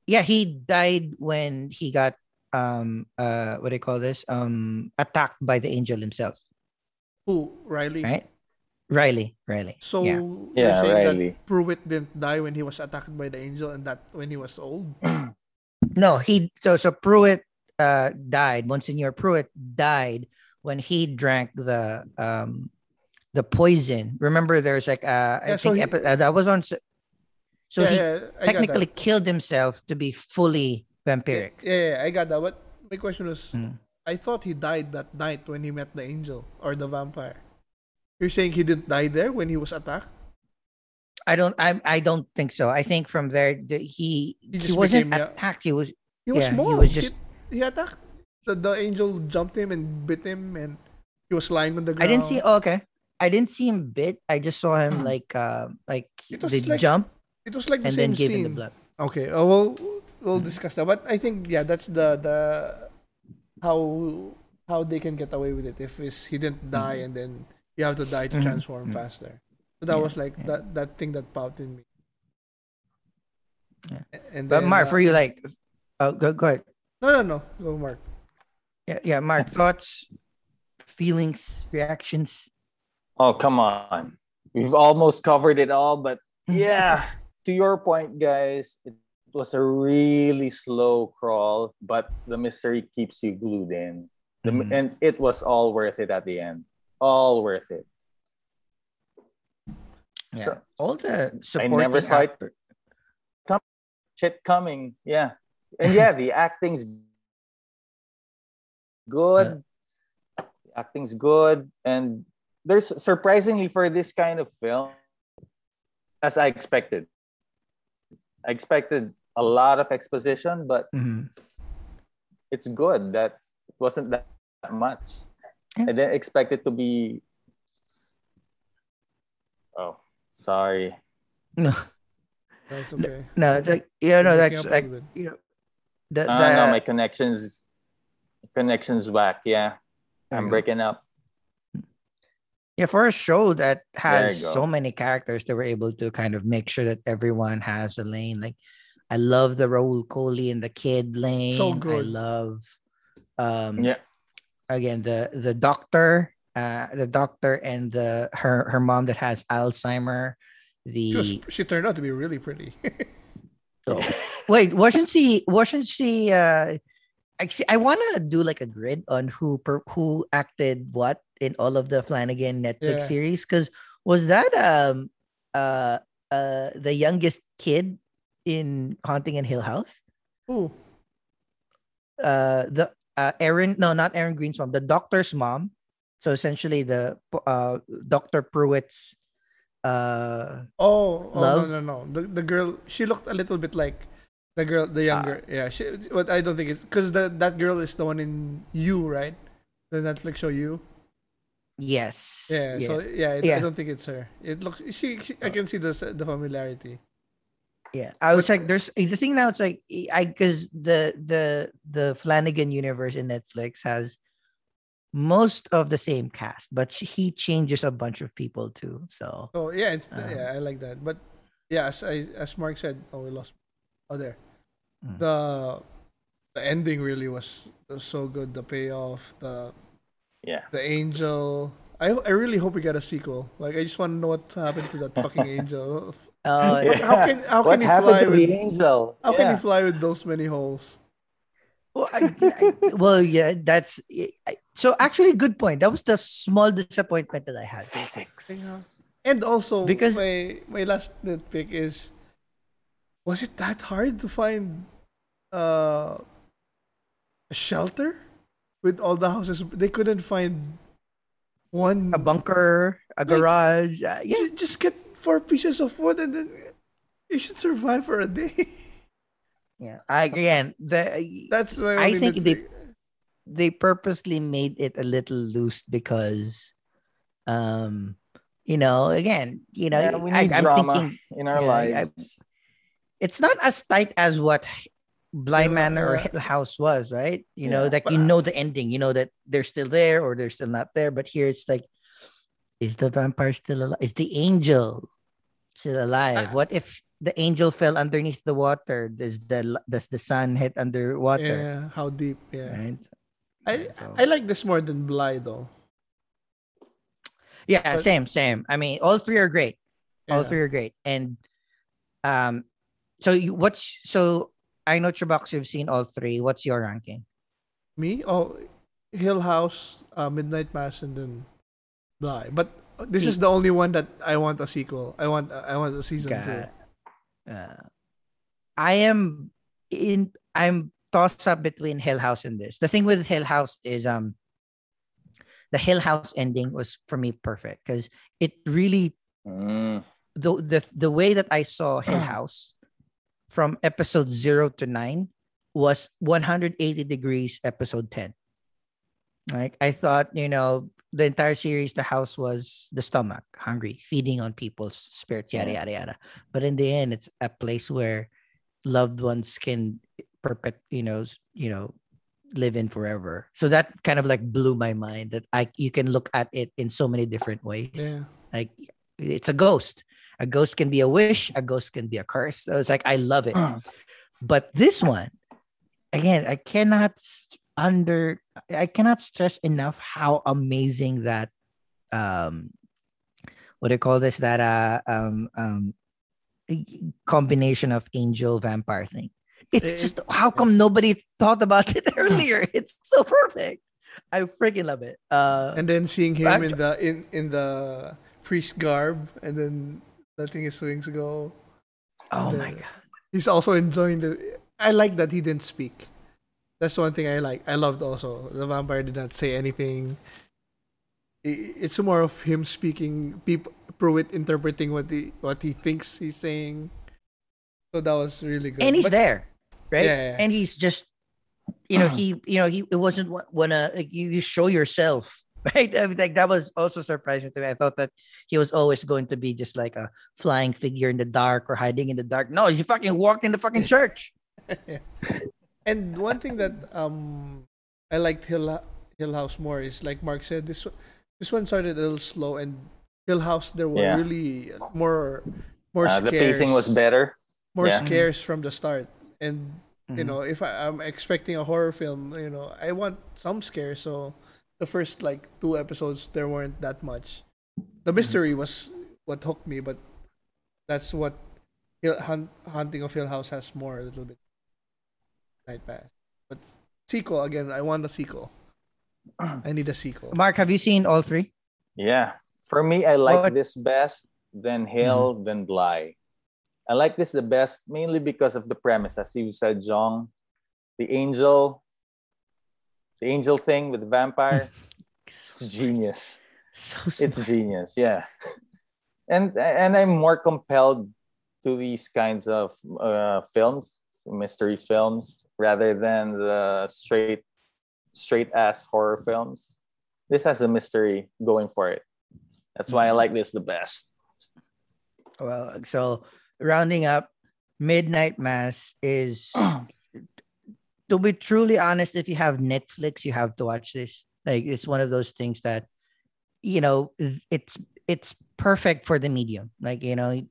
he died when he got attacked by the angel himself. Who? Riley? Right? Riley. So you're saying Riley. That Pruitt didn't die when he was attacked by the angel, and that when he was old? No, Monsignor Pruitt died when he drank the poison. Remember, there's like that was on. So he technically killed himself to be fully vampiric. Yeah, I got that. But my question was, I thought he died that night when he met the angel or the vampire. You're saying he didn't die there when he was attacked? I don't think so. I think from there he wasn't attacked. He was more. He attacked. The angel jumped him and bit him, and he was lying on the ground. I didn't see him bit. I just saw him jump. It was like the same scene. And then gave him the blood. Okay. Oh, we'll discuss that. But I think that's the how they can get away with it if he didn't die and then you have to die to transform faster. So that was like that thing that popped in me. Yeah. And then, but Mark, for you, go ahead. No, go Mark. Yeah, Mark. Thoughts, feelings, reactions. Oh, come on. We've almost covered it all, but yeah, to your point, guys, it was a really slow crawl, but the mystery keeps you glued in. And it was all worth it at the end. All worth it. Yeah. So, all the support. I never saw shit coming. Yeah. And yeah, the acting's good. Yeah. Acting's good. And there's surprisingly for this kind of film, as I expected. I expected a lot of exposition, but it's good that it wasn't that much. Yeah. I didn't expect it to be. Oh, sorry. No. That's okay. No, it's like that's like my connection's whack. Yeah, I'm breaking up. Yeah, for a show that has so many characters, they were able to kind of make sure that everyone has a lane. Like, I love the Raul Coley and the kid lane. So good. I love, again the doctor, and her mom that has Alzheimer. She turned out to be really pretty. Oh. Wait, wasn't she? I want to do like a grid on who acted what in all of the Flanagan Netflix series, because was that the youngest kid in Haunting and Hill House? Who? Not Erin Green's mom, the doctor's mom. So essentially, the Dr. Pruitt's love. No. The girl, she looked a little bit like the girl, the younger. But I don't think it's because that girl is the one in You, right? The Netflix show You. Yes. Yeah. So I don't think it's her. It looks. She I can see the familiarity. Yeah, I was like, there's the thing now. It's like because the Flanagan universe in Netflix has most of the same cast, but he changes a bunch of people too. So. Oh yeah, I like that. But yeah, as Mark said, we lost. Oh, there, the ending really was so good. The payoff, the angel. I really hope we get a sequel. Like, I just want to know what happened to that fucking angel. How can he fly with the angel? How can he fly with those many holes? Well, that's so. Actually, good point. That was the small disappointment that I had. Physics, and also because my last nitpick is, was it that hard to find a shelter with all the houses? They couldn't find a bunker, a garage. Just get 4 pieces of wood and then you should survive for a day. Yeah, that's why I think they purposely made it a little loose because, we need drama in our lives. It's not as tight as what Bly Manor or Hill House was, right? The ending. You know that they're still there or they're still not there. But here it's like, is the vampire still alive? Is the angel still alive? What if the angel fell underneath the water? Does the sun hit underwater? Yeah, how deep? Yeah, right? I like this more than Bly though. Yeah, but, same. I mean, all three are great. Yeah. All three are great, and So I know, Chubax, you've seen all three. What's your ranking? Me? Oh, Hill House, Midnight Mass, and then blah. But this is the only one that I want a sequel. I want a season two. I'm tossed up between Hill House and this. The thing with Hill House is the Hill House ending was for me perfect because it really the way that I saw Hill House from episode 0 to 9 was 180 degrees episode 10. Like I thought, the entire series, the house was the stomach, hungry, feeding on people's spirits, yada, yada, yada. But in the end, it's a place where loved ones can live in forever. So that kind of like blew my mind that you can look at it in so many different ways. Yeah. Like it's a ghost. A ghost can be a wish. A ghost can be a curse. So it's like, I love it. But this one, again, I cannot stress enough how amazing that combination of angel vampire thing. It's just how come nobody thought about it earlier? It's so perfect. I freaking love it. And then seeing him in the priest garb, and then letting his wings go. Oh my god! He's also enjoying the. I like that he didn't speak. That's one thing I like. I loved also. The vampire did not say anything. It's more of him speaking, Pruitt interpreting what he thinks he's saying. So that was really good. And he's there, right? Yeah, yeah. And he's just, it wasn't you show yourself, right? I mean, like that was also surprising to me. I thought that he was always going to be just like a flying figure in the dark or hiding in the dark. No, he fucking walked in the fucking church. Yeah. And one thing that I liked Hill House more is, like Mark said, this one started a little slow, and Hill House there were really more scares. The pacing was better. More scares from the start, and if I'm expecting a horror film, I want some scares. So the first like 2 episodes there weren't that much. The mystery was what hooked me, but that's what Hunting of Hill House has more a little bit. Night Pass. But sequel again, I want a sequel. I need a sequel. Mark, have you seen all 3? Yeah. For me, I like this best, then Hill, then Bly. I like this the best mainly because of the premise. As you said, Jong, the angel thing with the vampire. It's genius. It's genius, yeah. And I'm more compelled to these kinds of films. Mystery films rather than the straight ass horror films. This has a mystery going for it. That's why I like this the best. Well, so rounding up, Midnight Mass is to be truly honest, if you have Netflix, you have to watch this. Like it's one of those things that it's perfect for the medium. Like,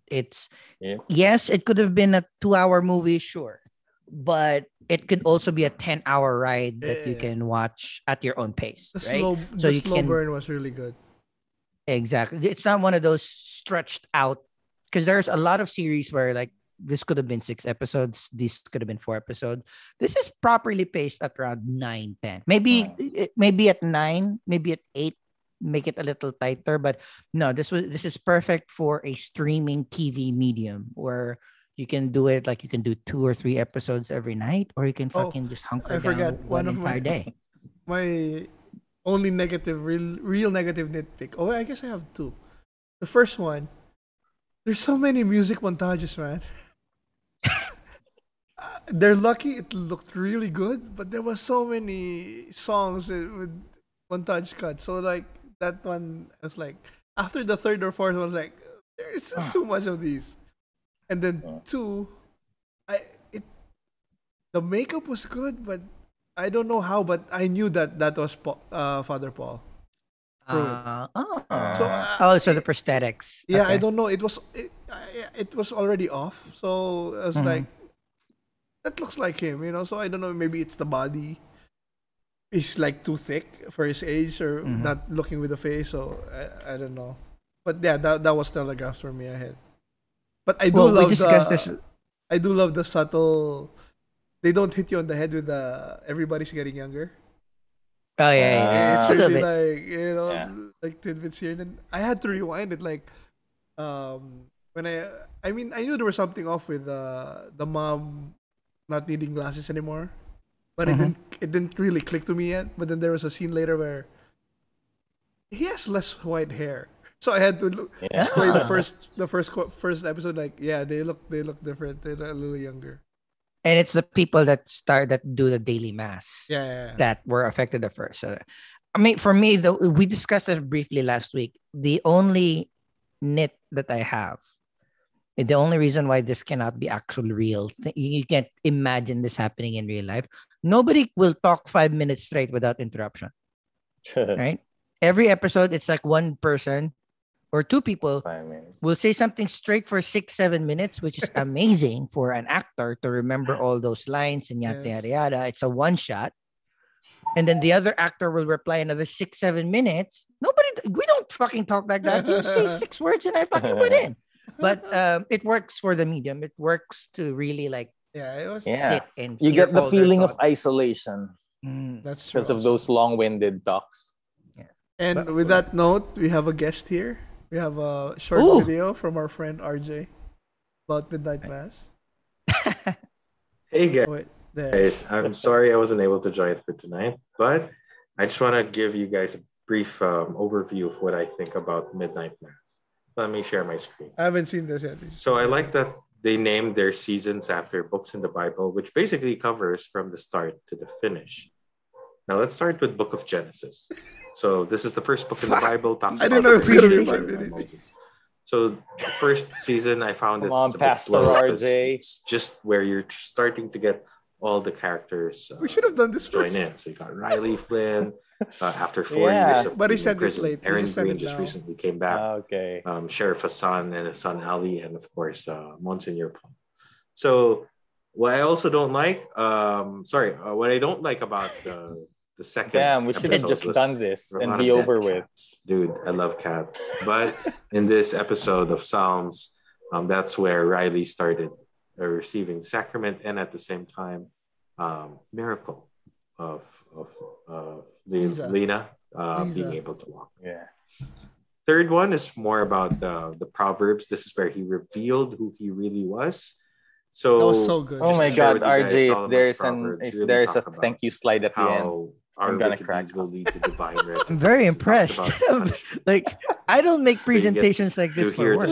it's yes, it could have been a 2-hour movie, sure. But it could also be a 10-hour ride that you can watch at your own pace. The slow burn was really good. Exactly. It's not one of those stretched out because there's a lot of series where like this could have been 6 episodes, this could have been 4 episodes. This is properly paced at around 9, 10. Maybe at 9, maybe at 8. Make it a little tighter, but no, this is perfect for a streaming TV medium where you can do it like you can do 2 or 3 episodes every night, or you can fucking just hunker down one entire day. My only negative, real negative nitpick. Oh, I guess I have 2. The first one, there's so many music montages, man. They're lucky it looked really good, but there were so many songs with montage cuts. So like. That one, I was like, after the 3rd or 4th one, I was like, there isn't too much of these. And then 2, the makeup was good, but I don't know how, but I knew that was Father Paul. So the prosthetics. Yeah, okay. I don't know. It was already off, so I was like, that looks like him, So I don't know. Maybe it's the body. He's like too thick for his age or not looking with the face. So I don't know. But yeah, that was telegraphed for me ahead. But I do love the subtle. They don't hit you on the head with everybody's getting younger. Oh yeah, it's a little bit. Like, you know, like tidbits here, and then I had to rewind it. Like, when I mean, I knew there was something off with the mom not needing glasses anymore, but it didn't really click to me yet. But then there was a scene later where he has less white hair, so I had to look play the first episode. Like, yeah, they look different. They're a little younger. And it's the people that do the daily mass that were affected at first. So, I mean, for me, though, we discussed this briefly last week. The only nit that I have, the only reason why this cannot be actual real, you can't imagine this happening in real life. Nobody will talk 5 minutes straight without interruption. Right? Every episode, it's like one person or two people will say something straight for 6-7 minutes, which is amazing for an actor to remember all those lines and yada, yada, yada. It's a one shot. And then the other actor will reply another 6-7 minutes. We don't fucking talk like that. You say 6 words and I fucking put in. But it works for the medium. It works to really like sit and you get the feeling of isolation. That's because of those long-winded talks. Yeah. And but, with that note, we have a guest here. We have a short video from our friend RJ about Midnight Mass. Hey guys, I'm sorry I wasn't able to join for tonight, but I just want to give you guys a brief overview of what I think about Midnight Mass. Let me share my screen. I haven't seen this yet. So I like that they named their seasons after books in the Bible, which basically covers from the start to the finish. Now let's start with Book of Genesis. So this is the first book in the Bible. Talks about the Moses. So the first season I found it's a bit slow. It's just where you're starting to get all the characters. We should have done this join first. In. So you got Riley Flynn after 4 years of prison. Late. Aaron Green just recently came back. Okay. Sheriff Hassan and Hassan Ali, and of course Monsignor Paul. So what I also don't like, what I don't like about the second Damn, we should have just done this and be over with. Cats. Dude, I love cats. But in this episode of Psalms, that's where Riley started receiving the sacrament and at the same time, miracle of Lena being able to walk. Yeah. Third one is more about the Proverbs. This is where he revealed who he really was. So, that was so good. Oh my God, RJ! If there's a thank you slide at the end, I'm gonna crack. I'm very impressed. Like I don't make presentations like this for work.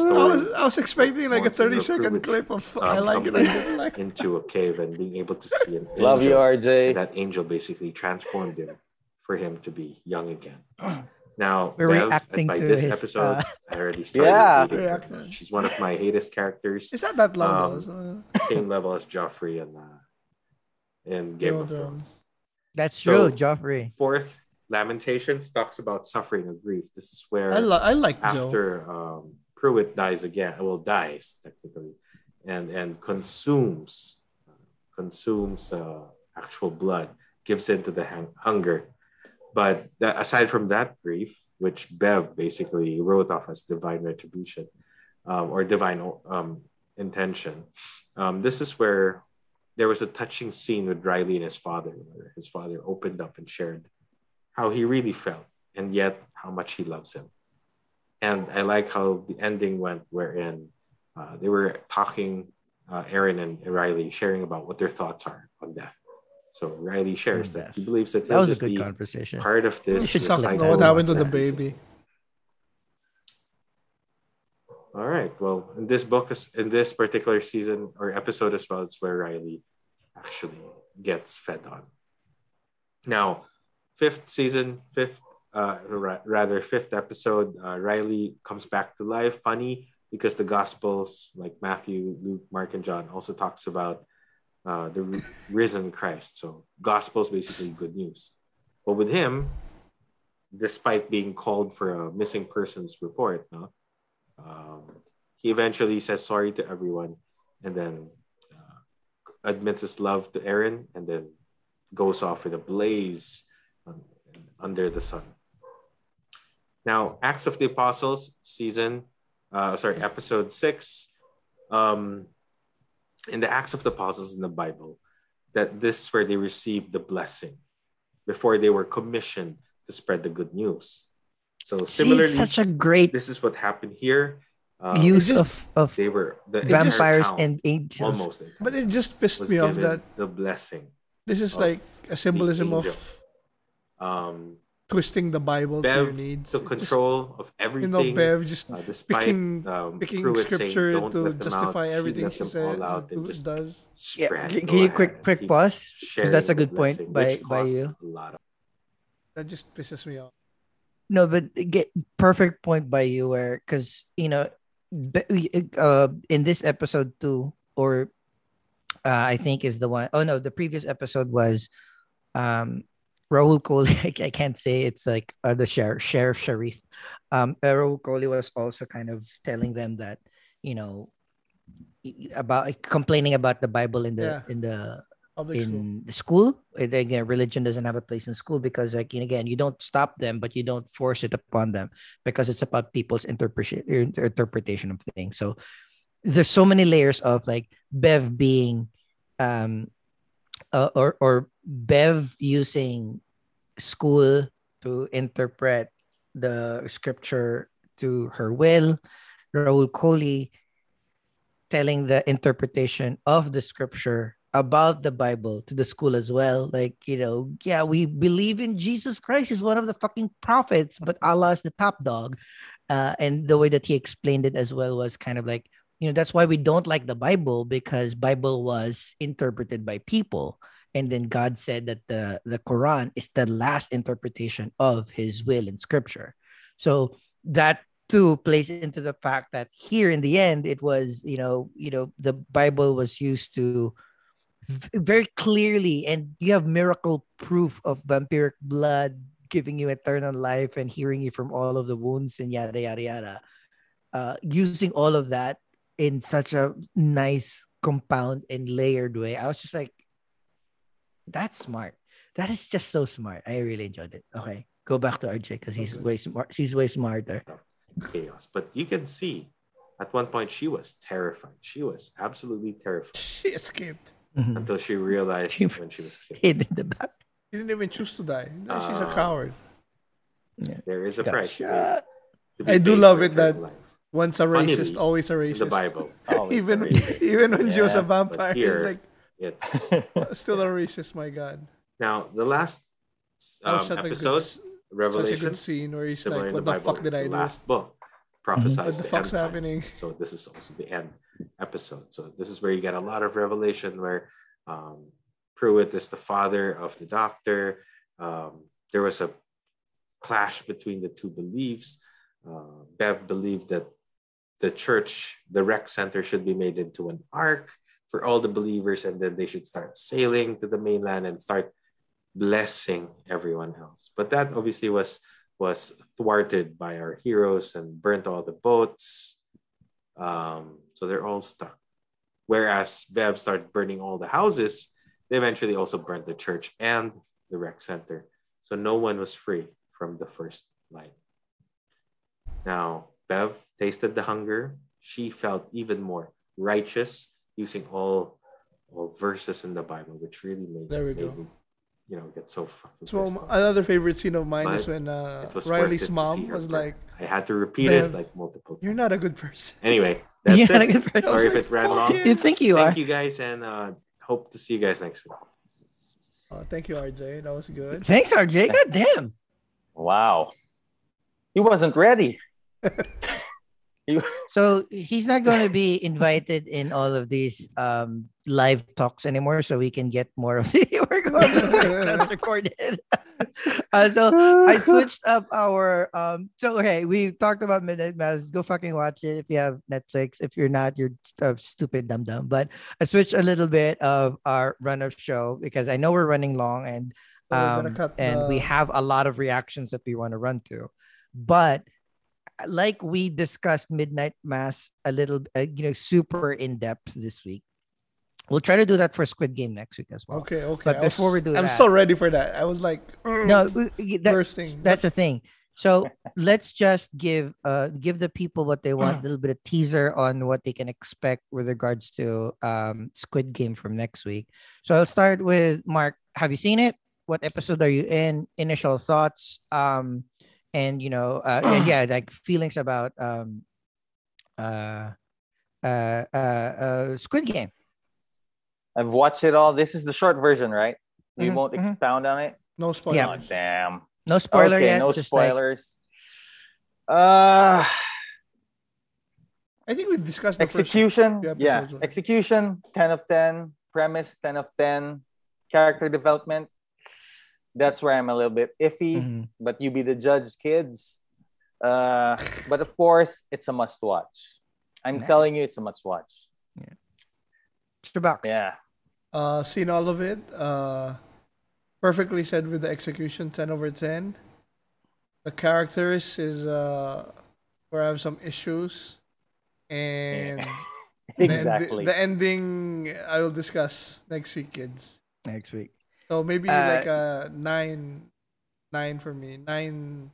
I was expecting like a 30-second clip of I like it. I didn't like into a cave and being able to see an angel. Love you, RJ. That angel basically transformed him for him to be young again. Now, we're reacting by to this his, episode, I already started reading her. She's one of my hatest characters. It's not that long, though. Same level as Joffrey in Game of Thrones. That's true, Joffrey. Fourth, Lamentations talks about suffering and grief. This is where I like after Pruitt dies again, dies technically, and consumes actual blood, gives in to the hunger. But aside from that grief, which Bev basically wrote off as divine retribution or divine intention, this is where there was a touching scene with Riley and his father, where his father opened up and shared how he really felt and yet how much he loves him. And I like how the ending went, wherein they were talking, Aaron and Riley, sharing about what their thoughts are on death. So Riley shares that he believes that was a good conversation. Part of this. We should talk about what happened to the baby. All right. Well, in this book, in this particular season or episode as well, it's where Riley actually gets fed on. Now, fifth episode, Riley comes back to life. Funny because the Gospels, like Matthew, Luke, Mark, and John, also talks about the risen Christ. So gospel is basically good news. But with him, despite being called for a missing persons report, he eventually says sorry to everyone and then admits his love to Aaron and then goes off in a blaze under the sun. Now, Acts of the Apostles episode 6, in the Acts of the Apostles in the Bible, that this is where they received the blessing, before they were commissioned to spread the good news. So similarly, such a great. This is what happened here. Use of they were the vampires and angels. Almost, but it just pissed me off that the blessing. This is like a symbolism of twisting the Bible to your needs. The control of everything. You know, Bev just picking scripture saying, to justify everything she says. It does. Yeah. Can you quick pause? Because that's a good point by you. That just pisses me off. No, but get perfect point by you where because you know in this episode too, or I think is the one. Oh no, the previous episode was Rahul Kohli. I can't say it's like the sheriff Sharif. Rahul Kohli was also kind of telling them that you know about complaining about the Bible in the school. And again, religion doesn't have a place in school because, like, again, you don't stop them, but you don't force it upon them because it's about people's interpretation of things. So there's so many layers of like Bev being, or Bev using school to interpret the scripture to her will. Rahul Kohli telling the interpretation of the scripture about the Bible to the school as well. Like, you know, yeah, we believe in Jesus Christ. He's one of the fucking prophets, but Allah is the top dog. And the way that he explained it as well was kind of like, you know, that's why we don't like the Bible, because Bible was interpreted by people. And then God said that the Quran is the last interpretation of his will in scripture. So that too plays into the fact that here in the end, it was, you know, the Bible was used to very clearly, and you have miracle proof of vampiric blood giving you eternal life and healing you from all of the wounds and yada yada yada. Using all of that in such a nice compound and layered way, I was just like, "That's smart. That is just so smart." I really enjoyed it. Okay, go back to RJ because he's way smart. She's way smarter. Chaos, but you can see at one point she was terrified. She was absolutely terrified. She escaped. Mm-hmm. Until she realized when she was hidden in the back. She didn't even choose to die. She's a coward. Yeah. There is a price. I do love it that life. Once a racist, funnily, always a racist. The Bible, even when she was a vampire, here, it's still a racist. My God. Now the last episode, Revelation, such a good scene where he's like, "What the Bible, fuck did I do?" Last book prophesies what the fuck's happening. Times. So this is also the end episode. So this is where you get a lot of revelation where Pruitt is the father of the Doctor. There was a clash between the two beliefs. Bev believed that the church, the rec center, should be made into an ark for all the believers, and then they should start sailing to the mainland and start blessing everyone else. But that obviously was thwarted by our heroes and burnt all the boats. So they're all stuck. Whereas Bev started burning all the houses, they eventually also burnt the church and the rec center. So no one was free from the first light. Now, Bev tasted the hunger. She felt even more righteous using all verses in the Bible, which really made it, you know, get so fucking. So another favorite scene of mine is when Riley's mom was like, "I had to repeat it like multiple times. You're not a good person." Anyway, that's it. Sorry if it ran long. You think you are? Thank you guys, and hope to see you guys next week. Thank you, RJ. That was good. Thanks, RJ. God damn. Wow. He wasn't ready. So he's not going to be invited in all of these live talks anymore, so we can get more of the that's recorded. So I switched up our we talked about Midnight Mass. Go fucking watch it if you have Netflix. If you're not, you're stupid dumb. But I switched a little bit of our run of show because I know we're running long and we have a lot of reactions that we want to run through. But like we discussed Midnight Mass a little, super in depth this week. We'll try to do that for Squid Game next week as well. Okay. But before we do that, I'm so ready for that. I was like, that's the thing. So let's just give the people what they want, a little bit of teaser on what they can expect with regards to Squid Game from next week. So I'll start with Mark. Have you seen it? what episode are you in, initial thoughts, and you know, and yeah, like feelings about Squid Game. I've watched it all. This is the short version, right? You mm-hmm, won't mm-hmm. expound on it. No spoilers. Yeah. Oh, damn. No spoiler okay, yet. No spoilers. Like... I think we discussed the execution. First execution. 10 of 10. Premise 10 of 10. Character development. That's where I'm a little bit iffy, mm-hmm. but you be the judge, kids. But of course, it's a must watch. I'm telling you, it's a must watch. Yeah. Chubax. Yeah. Seen all of it. Perfectly said with the execution, 10 over 10. The characters is where I have some issues. And exactly. The ending I will discuss next week, kids. Next week. So maybe like a 9 for me. 9.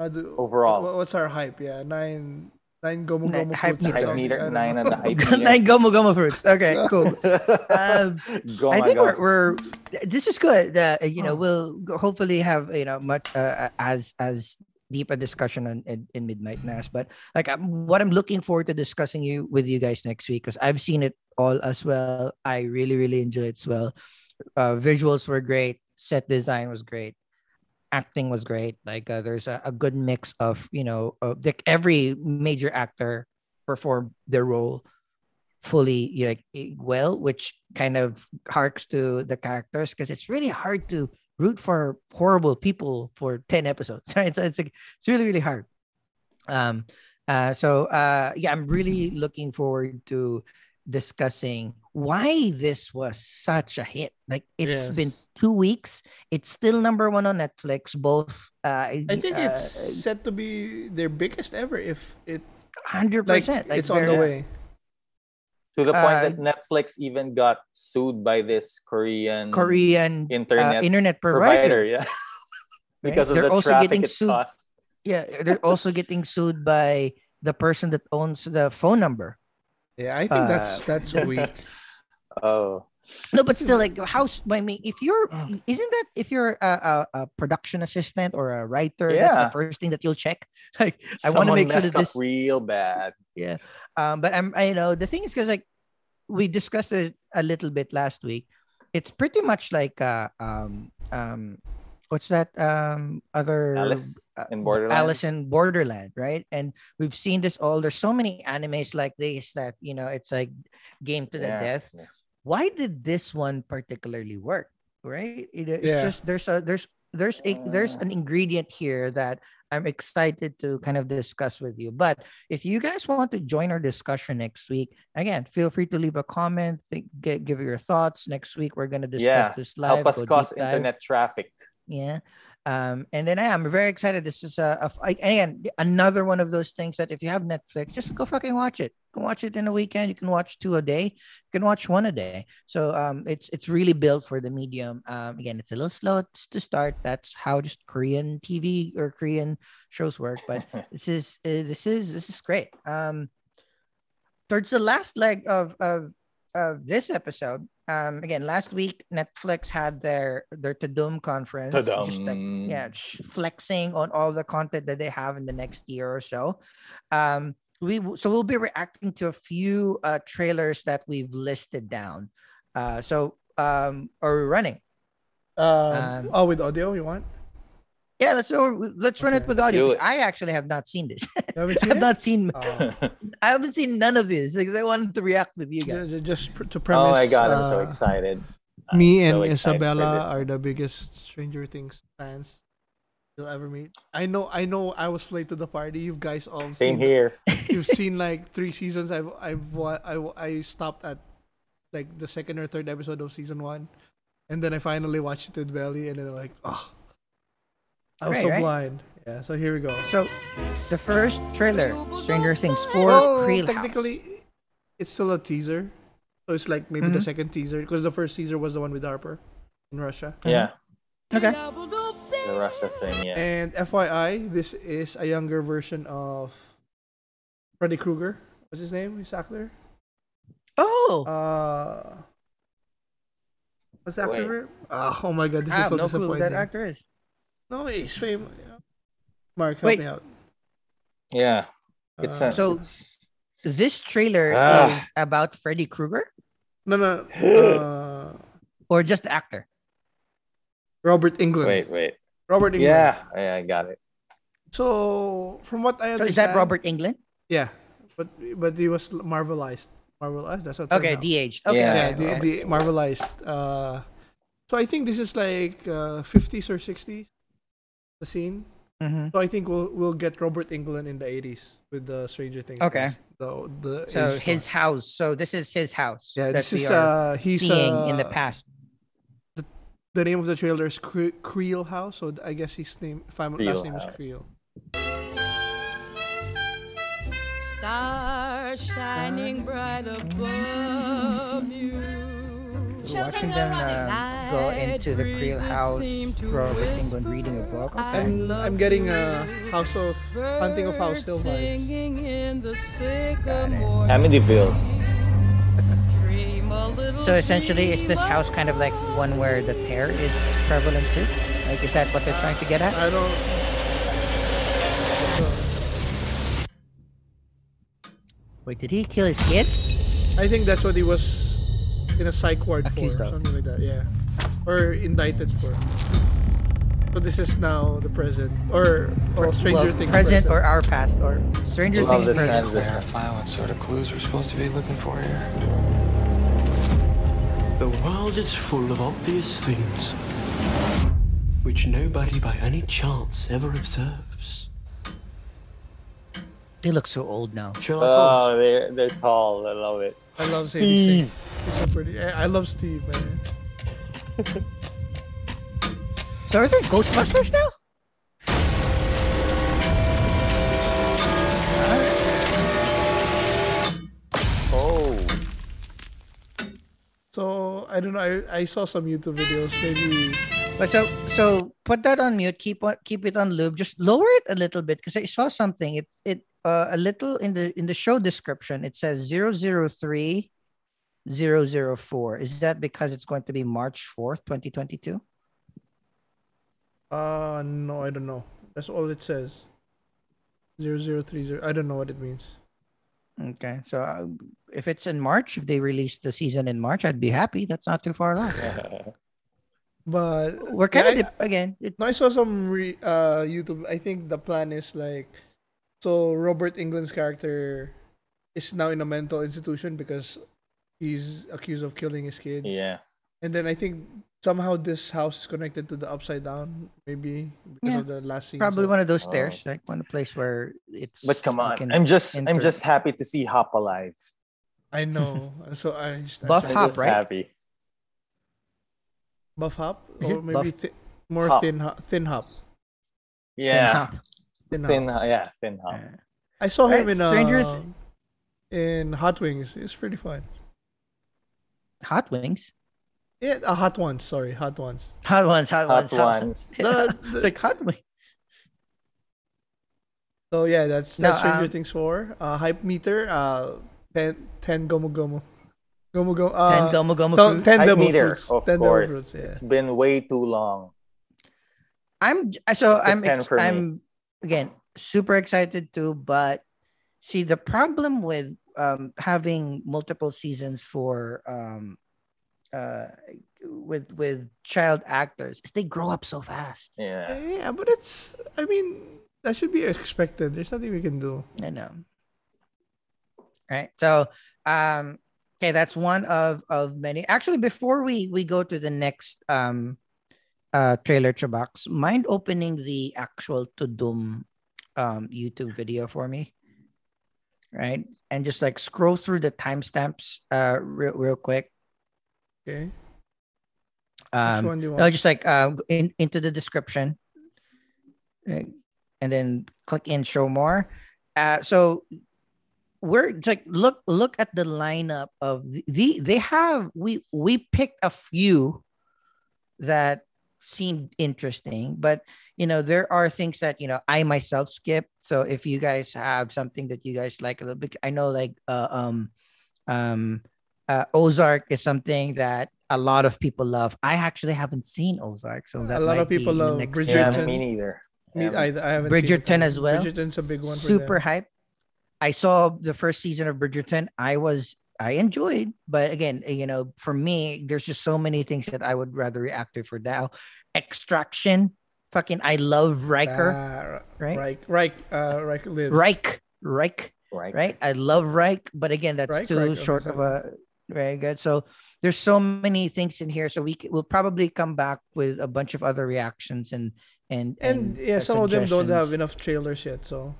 Overall. What's our hype? Yeah, 9. 9 gomu fruits. Hype meter. 9 on the hype meter. 9 gomu fruits. Okay, cool. I think we're this is good. You know, we'll hopefully have, you know, much as deep a discussion on in Midnight Mass. But like, what I'm looking forward to discussing you with you guys next week, because I've seen it all as well. I really, really enjoyed it as well. Visuals were great. Set design was great. Acting was great. Like there's a good mix of, you know, every major actor performed their role fully, you know, like, well, which kind of harks to the characters, because it's really hard to root for horrible people for 10 episodes, right? So it's like, it's really, really hard. Yeah, I'm really looking forward to discussing why this was such a hit. Like, it's been 2 weeks. It's still number one on Netflix. Both. I think it's set to be their biggest ever. If it 100%, like, it's on the way. To the point that Netflix even got sued by this Korean internet provider. Yeah, because of the traffic it costs. Yeah, they're also getting sued by the person that owns the phone number. Yeah, I think that's weak. Oh no, but still, like, how? I mean, if you're a production assistant or a writer, that's the first thing that you'll check. Like, I want to make sure that this real bad. Yeah, but I know the thing is, because like we discussed it a little bit last week, it's pretty much like what's that other Alice in Borderland, right? And we've seen this all. There's so many animes like this that, you know, it's like game to the death. Yeah. Why did this one particularly work, right? It's just there's an ingredient here that I'm excited to kind of discuss with you. But if you guys want to join our discussion next week, again, feel free to leave a comment, give your thoughts. Next week we're going to discuss this live. Help us cause internet traffic. Yeah. And then I'm very excited. This is again another one of those things that if you have Netflix, just go fucking watch it. You can watch it in a weekend. You can watch 2 a day. You can watch 1 a day. So it's really built for the medium. Again, it's a little slow to start. That's how just Korean TV or Korean shows work. But this is great. Towards the last leg of this episode. Again, last week Netflix had their Tudum conference, just like, flexing on all the content that they have in the next year or so. We'll be reacting to a few trailers that we've listed down. Are we running? With audio, you want? Yeah, let's run it with audio. I actually have not seen this. I haven't seen none of this because I wanted to react with you guys. Just to premise. Oh my god, I'm so excited. Isabella are the biggest Stranger Things fans you'll ever meet. I know. I was late to the party. You guys all same here. You've seen like 3 seasons. I stopped at like the second or third episode of season 1, and then I finally watched it with Belly, and then like I was blind. Yeah, so here we go. So, the first trailer, Stranger Things 4, Creel House. Technically, it's still a teaser. So, it's like maybe the second teaser. Because the first teaser was the one with Harper in Russia. Yeah. Okay. The Russia thing, yeah. And FYI, this is a younger version of Freddy Krueger. What's his name? His actor? Oh! What's the actor's name? Oh my god, this is so disappointing. I have no clue who that actor is. No, he's famous. Mark, help me out. Yeah. It's this trailer is about Freddy Krueger? No. Or just the actor? Robert Englund. Wait. Robert Englund. Yeah, I got it. So, from what I understand... So is that Robert Englund? Yeah. But he was Marvelized. That's what. Okay, DH. Okay. Yeah, the Marvelized. So I think this is like 50s or 60s, the scene. Mm-hmm. So I think we'll get Robert Englund in the 80s with the Stranger Things. Okay. So his house. So this is his house. Yeah, that this is he's seeing in the past. The name of the trailer is Creel House. So I guess his name, family last name is Creel. Star shining bright above you. Watching them go into the Creel House, Robert Englund reading a book. Okay. I'm getting a Hunting of House Hill vibes. Amityville. So essentially, is this house kind of like one where the terror is prevalent too? Like, is that what they're trying to get at? I don't. Wait, did he kill his kid? I think that's what he was in a psych ward for, something like that, yeah. Or indicted for. So this is now the present, or Stranger Things present. Or our past, or Stranger Things present. Clarify what sort of clues we're supposed to be looking for here. The world is full of obvious things, which nobody by any chance ever observes. They look so old now. Oh, they're tall. I love it. I love Steve. He's so pretty. I love Steve, man. So are there Ghostbusters now? Oh. So I don't know. I saw some YouTube videos. Maybe. But so put that on mute. Keep it on loop. Just lower it a little bit because I saw something. It. A little in the show description, it says 003 004. Is that because it's going to be March 4th, 2022? No, I don't know. That's all it says. 0030. I don't know what it means. Okay, so if it's in March, if they release the season in March, I'd be happy. That's not too far along. But we're kind of again. I saw some YouTube. I think the plan is like. So Robert Englund's character is now in a mental institution because he's accused of killing his kids. Yeah. And then I think somehow this house is connected to the Upside Down, maybe because of the last scene. Probably one of those stairs, like one of the place where it's. But come on, I'm just happy to see Hop alive. I know. So Buff Hop, right? Happy. Buff Hop, or maybe more Hop. Thin Hop. Yeah. Thin Hop. Thin Hop. I saw him in in Hot Wings. It's pretty fun. Hot Wings? Yeah, Hot Ones. Sorry, Hot Ones. Hot Ones. It's like Hot Wings. So yeah, that's Stranger Things 4. Hype meter. 10 gomu. Ten double fruits. Of course. Yeah. It's been way too long. Again, super excited too, but see the problem with having multiple seasons for with child actors is they grow up so fast. Yeah, but that should be expected. There's nothing we can do. I know. Right. So okay, that's one of many. Actually, before we go to the next trailer, Chubax, mind opening the actual Tudum YouTube video for me, right? And just like scroll through the timestamps real quick. Okay. Which one do you want? No, just like into the description, right? And then click in show more. So we're like look at the lineup of we picked a few that seemed interesting, but there are things that I myself skipped. So if you guys have something that you guys like a little bit, I know like Ozark is something that a lot of people love. I actually haven't seen Ozark, so that a lot of people love Bridgerton. Yeah, me neither. I haven't Bridgerton as well. Bridgerton's a big one. Super hype. I saw the first season of Bridgerton. I enjoyed, but again, you know, for me, there's just so many things that I would rather react to for now. Extraction, fucking, I love Riker, right? Riker lives. Reich, right? I love Reich, but again, that's Reich, too Reich, short of a very good. So there's so many things in here. So we'll probably come back with a bunch of other reactions and yeah, some of them don't have enough trailers yet. So.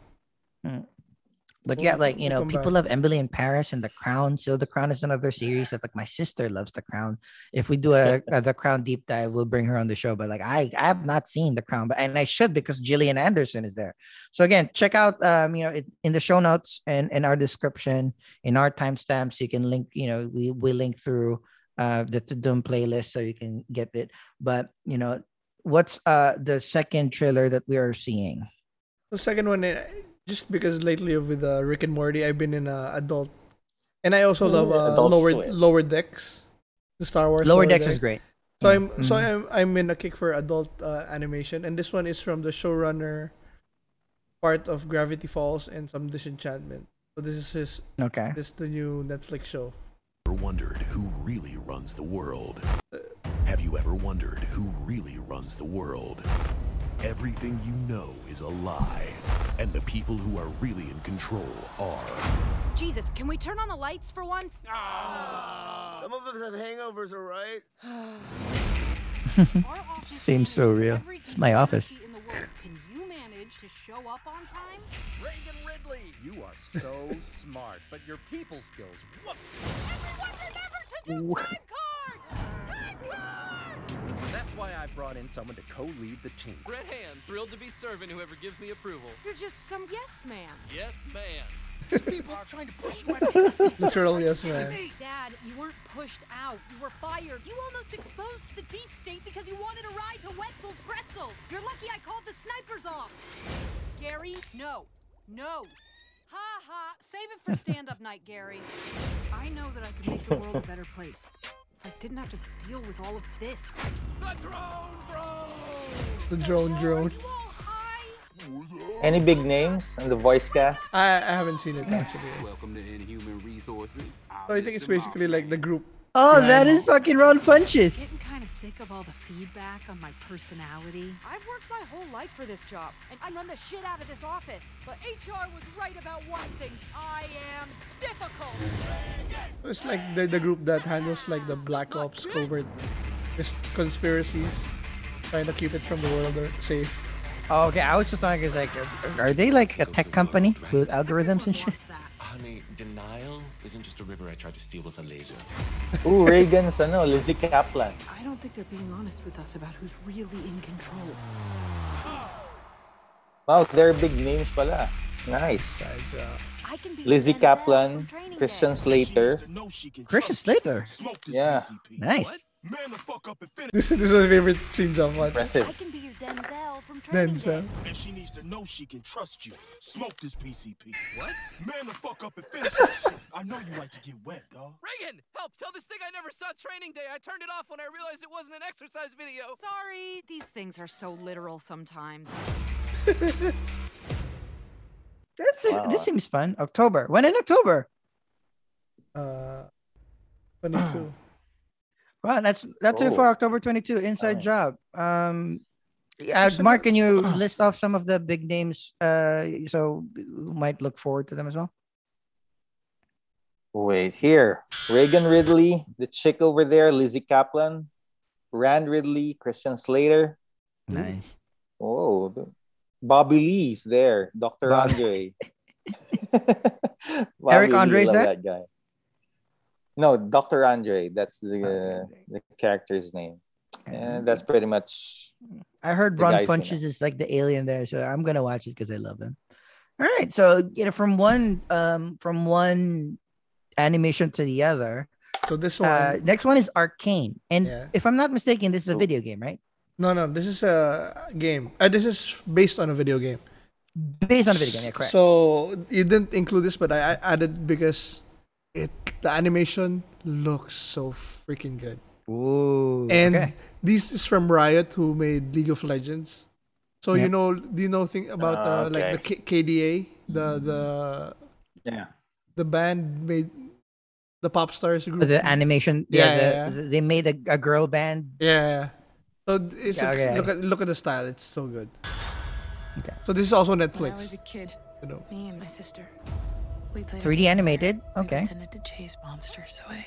But yeah, like, you know, people love Emily in Paris and The Crown. So The Crown is another series that, like, my sister loves The Crown. If we do a The Crown deep dive, we'll bring her on the show. But like, I have not seen The Crown, but and I should, because Gillian Anderson is there. So again, check out, you know, in the show notes and in our description, in our timestamps, you can link, you know, we link through the Tudum playlist so you can get it. But, you know, what's the second trailer that we are seeing? The second one just because lately with Rick and Morty, I've been in adult, and I also love Lower Decks, the Star Wars. Lower Decks is great. So I'm in a kick for adult animation, and this one is from the showrunner, part of Gravity Falls and some Disenchantment. So this is his. Okay. This is the new Netflix show. Ever wondered who really runs the world? Have you ever wondered who really runs the world? Everything you know is a lie, and the people who are really in control are... Jesus, can we turn on the lights for once? Oh. Some of us have hangovers, all right? Seems so real. It's my office. Can you manage to show up on time? Reagan Ridley, you are so smart, but your people skills... Whoop. Everyone remember to do time cards! Time cards! That's why I brought in someone to co-lead the team. Red Hand, thrilled to be serving whoever gives me approval. You're just some yes man. Yes man. These people are trying to push you out. Literal yes man. Dad, you weren't pushed out. You were fired. You almost exposed the deep state because you wanted a ride to Wetzel's Pretzels. You're lucky I called the snipers off. Gary, no. Ha ha. Save it for stand-up night, Gary. I know that I can make the world a better place. I didn't have to deal with all of this. The drone, bro! The drone. Any big names in the voice cast? I haven't seen it actually. Welcome to Inhuman Resources. So I think it's basically like the group. Oh, that is fucking Ron Funches. I'm getting kind of sick of all the feedback on my personality. I've worked my whole life for this job, and I run the shit out of this office. But HR was right about one thing. I am difficult. It's like the group that handles like the Black Ops covert conspiracies, trying to keep it from the world safe. Oh, okay, I was just thinking, like, are they like a tech company with algorithms and shit? Honey, denial isn't just a river I tried to steal with a laser. Ooh, Reagan's, I know, Lizzie Kaplan. I don't think they're being honest with us about who's really in control. Wow, they're big names pala. Nice. Lizzie Kaplan, Christian Slater. Christian Slater? Yeah. Nice. This is my favorite scene so far. Impressive. I can be your Denzel from Training Day. And she needs to know she can trust you. Smoke this PCP. What? Man the fuck up and finish this shit. I know you like to get wet, dog. Reagan, help! Tell this thing I never saw Training Day. I turned it off when I realized it wasn't an exercise video. Sorry, these things are so literal sometimes. This seems fun. October. When in October? 22. Wow, that's it for October 22. Inside job. Mark, can you list off some of the big names? So you might look forward to them as well. Wait here, Reagan Ridley, the chick over there, Lizzie Kaplan, Rand Ridley, Christian Slater. Nice. Oh, Bobby Lee's there, Dr. Andre. Eric Andre's there. That guy. No, Dr. Andre. That's the character's name. And that's pretty much... I heard Ron Funches is like the alien there, so I'm going to watch it because I love him. All right. So, you know, from one animation to the other. So this one... next one is Arcane. And if I'm not mistaken, this is a video game, right? No. This is a game. This is based on a video game. Based on a video game, yeah, correct. So you didn't include this, but I added because... The animation looks so freaking good. Ooh, and okay. This is from Riot, who made League of Legends. So yeah. Do you know about okay. like the KDA, the band made the pop stars group, the animation, they made a girl band. Yeah. So it's look at the style; it's so good. Okay. So this is also Netflix. When I was a kid, me and my sister, we played 3D animated. Okay. We pretended to chase monsters away.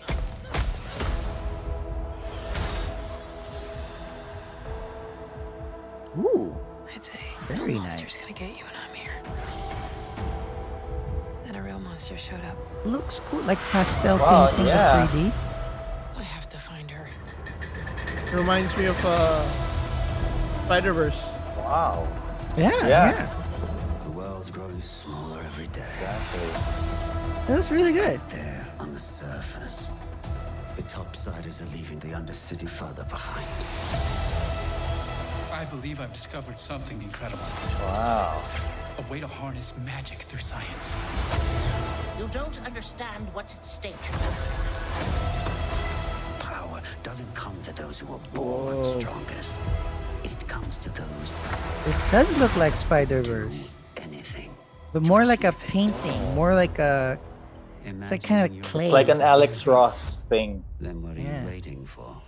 Ooh. I'd say very no monster's nice. Gonna get you when I'm here. Then a real monster showed up. Looks cool, like pastel painting of 3D. I have to find her. It reminds me of Spider-Verse. Wow. Yeah. The world's growing smaller every day. Exactly. That was really good. There on the surface. The topsiders are leaving the undercity further behind. I believe I've discovered something incredible. Wow. A way to harness magic through science. You don't understand what's at stake. Power doesn't come to those who are born strongest. It comes to those. It does look like Spider-Verse. Anything. But more like a painting. More like a... It's like kind of clay. It's like an Alex Ross thing. Then what are you waiting for?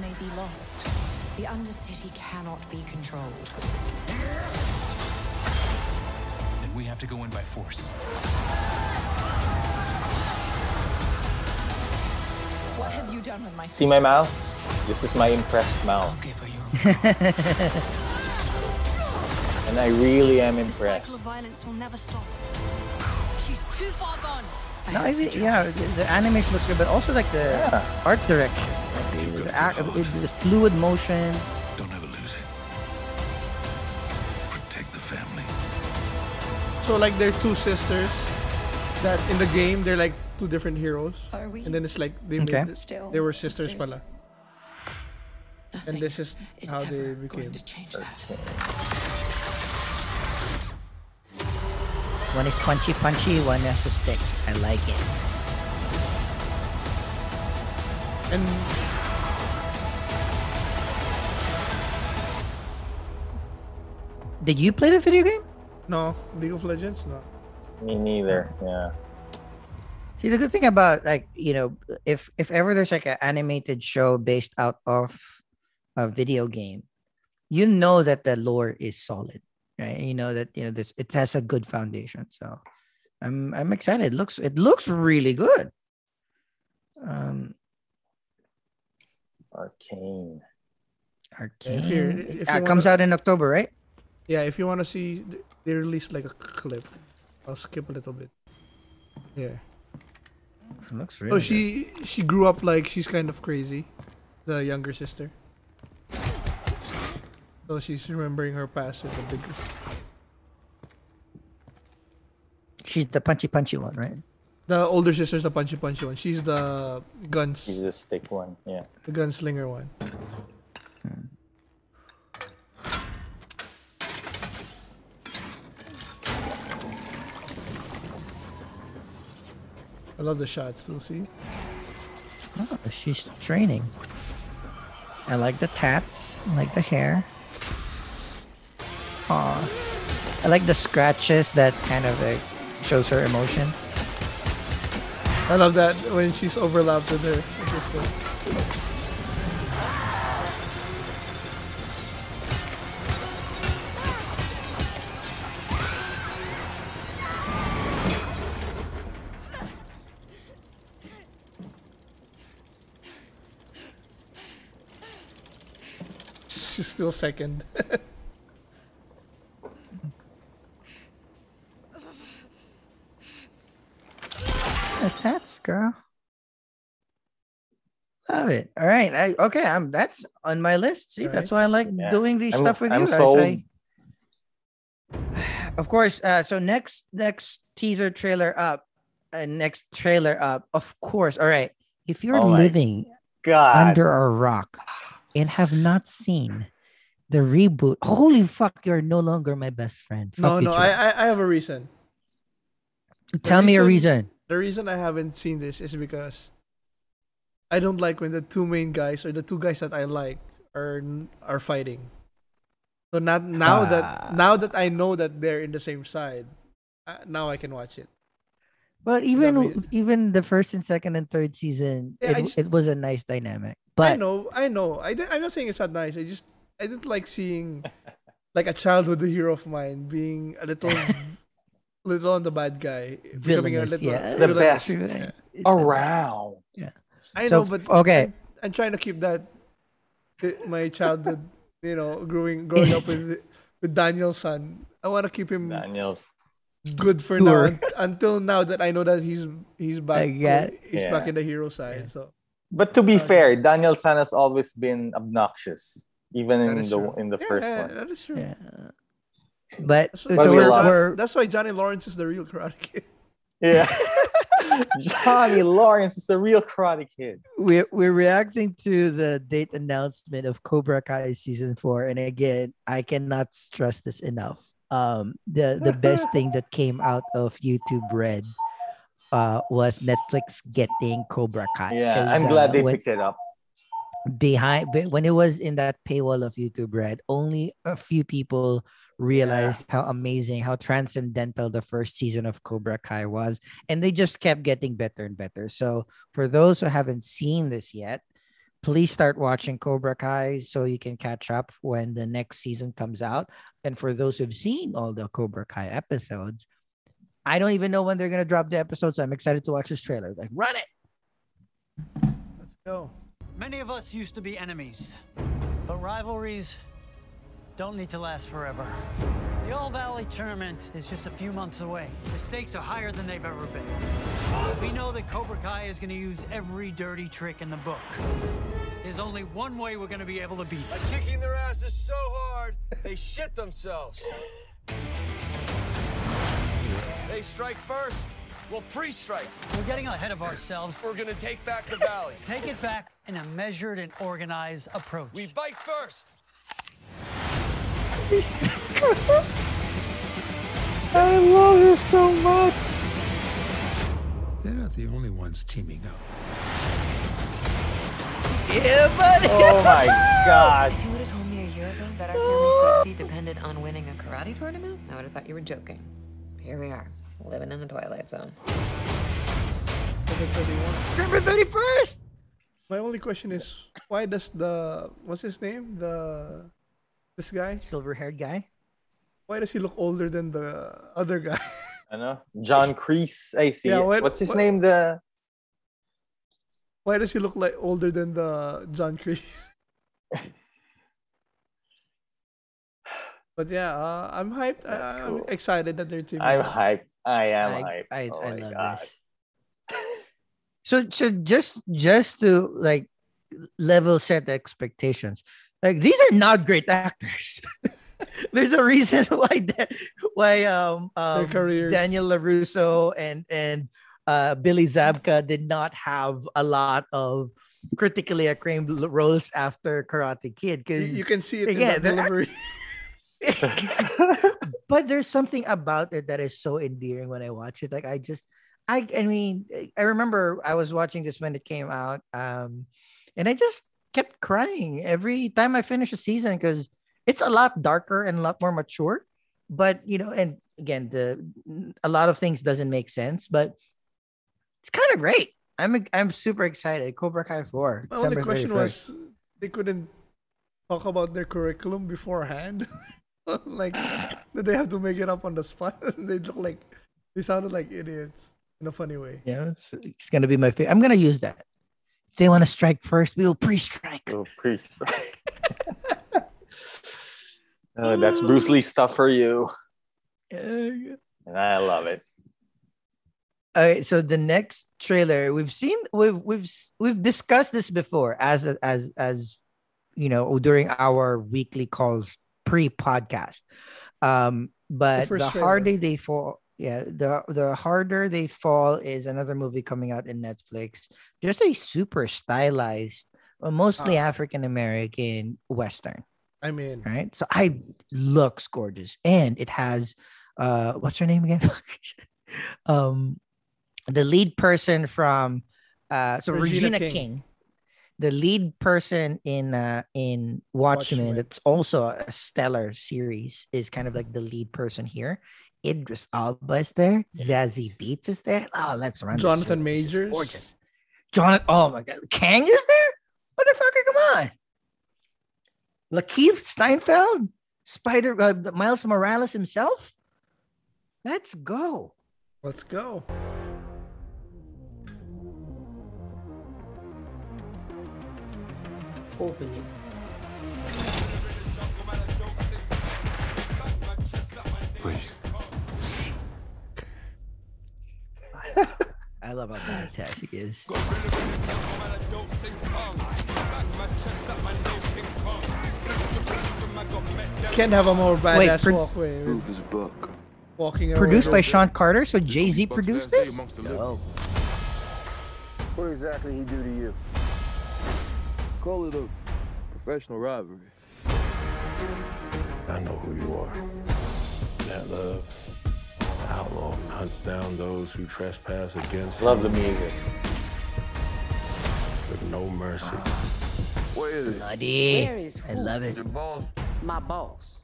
May be lost. The undercity cannot be controlled. Then we have to go in by force. What have you done with my sister? See my mouth? This is my impressed mouth. I'll give her your and I really am impressed. The cycle of violence will never stop. She's too far gone. No, the animation looks good, but also like the art direction. The fluid motion. Don't ever lose it. Protect the family. So like they're two sisters that in the game they're like two different heroes. And then it's like they were sisters pala. And this is how they became. One is punchy, one has to stick. I like it. And did you play the video game? No. League of Legends? No. Me neither. Yeah. See, the good thing about if ever there's like an animated show based out of a video game, that the lore is solid, right? It has a good foundation. So I'm excited. It looks really good. Arcane. It comes out in October, right? Yeah, if you want to see, they released like a clip. I'll skip a little bit. Yeah. It looks really she grew up like she's kind of crazy, the younger sister. So she's remembering her past with the bigger sister. She's the punchy one, right? The older sister's the punchy one. She's the guns. She's the stick one, yeah. The gunslinger one. I love the shots, you'll see. Oh, she's training. I like the tats. I like the hair. Aw. I like the scratches that kind of like shows her emotion. I love that when she's overlapped with her sister. She's still second. That's tats, girl. Love it. All right. That's on my list. See, that's why I like doing these stuff with you guys. Of course. So next teaser trailer up. Next trailer up. Of course. All right. If you're living under a rock and have not seen the reboot. Holy fuck, you're no longer my best friend. Fuck no, I have a reason. Tell me a reason. The reason I haven't seen this is because I don't like when the two main guys or the two guys that I like are fighting. So now that I know that they're in the same side, now I can watch it. But even the first and second and third season, it was a nice dynamic. But I know. I'm not saying it's not nice. I didn't like seeing like a childhood hero of mine being a little little on the bad guy, becoming a little. Yeah. It's the best around. Yeah. I know, but okay. I'm trying to keep that my childhood. You know, growing up with Daniel's son. I want to keep him good for now until now that I know that he's back. He's back in the hero side. So, but to be fair, Daniel's son has always been obnoxious, even in the first one. Yeah, that is true. Yeah. But that's why Johnny Lawrence is the real Karate Kid. Yeah. Johnny Lawrence is the real Karate Kid. We're reacting to the date announcement of Cobra Kai season 4, and again, I cannot stress this enough. The best thing that came out of YouTube Red was Netflix getting Cobra Kai. Yeah, I'm glad they picked it up. When it was in that paywall of YouTube Red, only a few people realized how amazing, how transcendental the first season of Cobra Kai was, and they just kept getting better and better. So for those who haven't seen this yet, please start watching Cobra Kai so you can catch up when the next season comes out. And for those who've seen all the Cobra Kai episodes, I don't even know when they're going to drop the episodes. So I'm excited to watch this trailer. Like, run it! Let's go. Many of us used to be enemies, but rivalries don't need to last forever. The All Valley Tournament is just a few months away. The stakes are higher than they've ever been. We know that Cobra Kai is going to use every dirty trick in the book. There's only one way we're going to be able to beat them. By kicking their asses so hard, they shit themselves. They strike first. We'll pre-strike. We're getting ahead of ourselves. We're going to take back the valley. Take it back in a measured and organized approach. We bite first. I love it so much. They're not the only ones teaming up. Yeah, buddy. Oh my God. If you would have told me a year ago that our family's safety depended on winning a karate tournament, I would have thought you were joking. Here we are, living in the Twilight Zone. September 31st. My only question is, why does what's his name? This guy, silver-haired guy. Why does he look older than the other guy? I know John Kreese. I see. Yeah, what's his name? Why does he look like older than the John Kreese? But yeah, I'm hyped. Cool. I'm excited that they're teaming. I am hyped. I love God. This. So just to like level set the expectations. Like, these are not great actors. There's a reason why Daniel LaRusso and Billy Zabka did not have a lot of critically acclaimed roles after Karate Kid. Because you can see it in the delivery. But there's something about it that is so endearing when I watch it. Like, I remember I was watching this when it came out, and I just kept crying every time I finish a season because it's a lot darker and a lot more mature. But and again, a lot of things doesn't make sense, but it's kind of great. I'm super excited. Cobra Kai 4. My only question was, they couldn't talk about their curriculum beforehand. Like, did they have to make it up on the spot? They sounded like idiots in a funny way. Yeah, it's gonna be my favorite. I'm gonna use that. They want to strike first. We will pre-strike. Oh, that's Bruce Lee stuff for you. And I love it. All right, so the next trailer we've discussed this before as during our weekly calls pre-podcast. But the harder they fall. Yeah, the harder they fall is another movie coming out in Netflix. Just a super stylized, mostly African American Western. I mean, right? So it looks gorgeous, and it has what's her name again? The lead person from Regina King. The lead person in Watchmen, it's also a stellar series, is kind of like the lead person here. Idris Elba is there. Zazie Beetz is there. Oh, let's run. Jonathan Majors. Gorgeous. Jonathan. Oh my God. Kang is there? Motherfucker, come on. Lakeith Stanfield. Miles Morales himself. Let's go. Let's go. Opening. Please. I love how bad a taxi is. Can't have a more badass walkway. Walking produced by Sean Carter, so Jay-Z produced this? No. What exactly he do to you? Call it a professional rivalry. I know who you are. That love, the outlaw hunts down those who trespass against him. Love the music. With no mercy. Where is it? Bloody. Where is who? I love it. Your boss. My boss.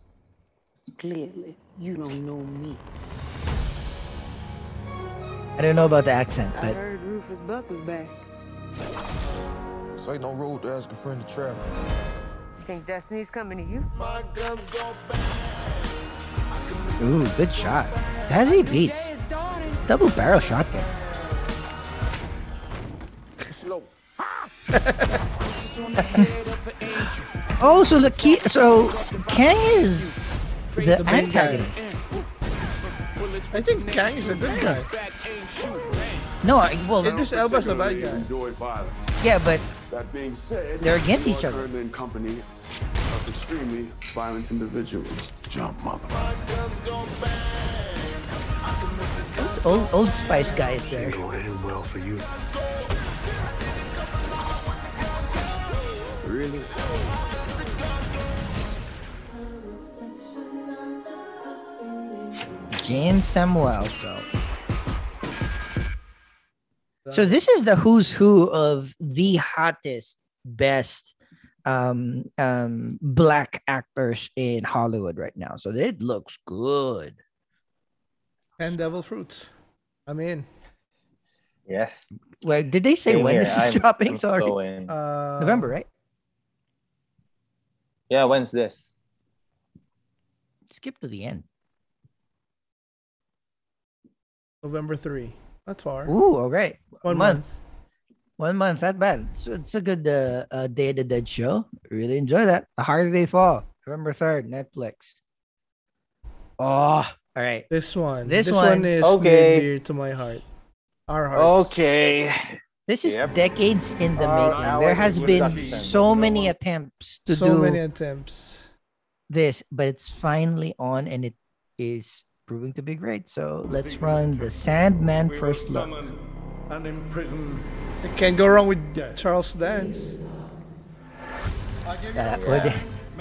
Clearly, you don't know me. I don't know about the accent, but I heard Rufus Buck was back. So ain't no rule to ask a friend to travel. You think Destiny's coming to you? My guns go back. Ooh, good shot. Zazie Beetz. Double barrel shotgun. Slow. Oh, so the key. So Kang is the antagonist. I think Kang is a good guy. No, well, Idris Elba's a bad guy. Yeah, but that being said, they're against each other. In company of extremely violent individuals. Jump, mother. Old Spice guy is there. Going to end well for you. Really? James Samuel, though. So this is the who's who of the hottest, best black actors in Hollywood right now. So it looks good. And Devil Fruits. I'm in. Yes. Like, did they say when this is dropping? Sorry. So in. November, right? Yeah, when's this? Skip to the end. November 3. That's far. Ooh, all right. 1 month. 1 month, not bad. So it's a good Day of the Dead show. Really enjoy that. The Harder They Fall, November 3rd, Netflix. Oh, all right. This one is near to my heart. Our hearts. Okay. This is decades in the making. There has been so many attempts to do this, but it's finally on, and it is proving to be great. So let's run the Sandman first look. And imprison. It can't go wrong with Charles Dance.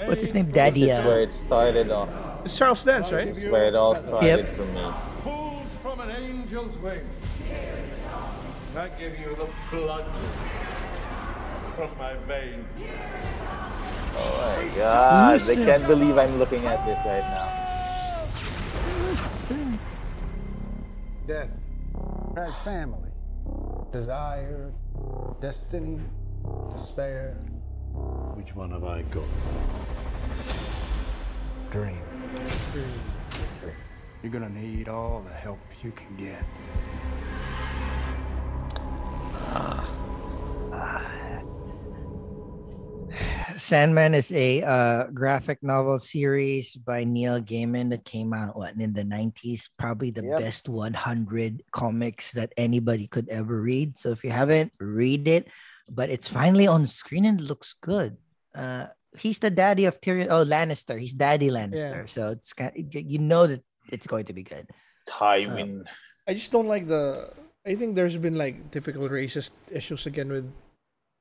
What's his name? Daddy. This is where it started off. It's Charles Dance, right? This is where it all started for me. Pulled from an angel's wing. I give you the blood from my vein. Oh my God! I can't believe I'm looking at this right now. Death, has family, desire, destiny, despair. Which one have I got? Dream. You're gonna need all the help you can get. Sandman is a graphic novel series by Neil Gaiman that came out in the 90s. Probably the best 100 comics that anybody could ever read. So if you haven't, read it. But it's finally on screen and looks good. He's the daddy of Tyrion. Oh, Lannister. He's Daddy Lannister. Yeah. So it's you know that it's going to be good. Tywin. I just don't like I think there's been like typical racist issues again with.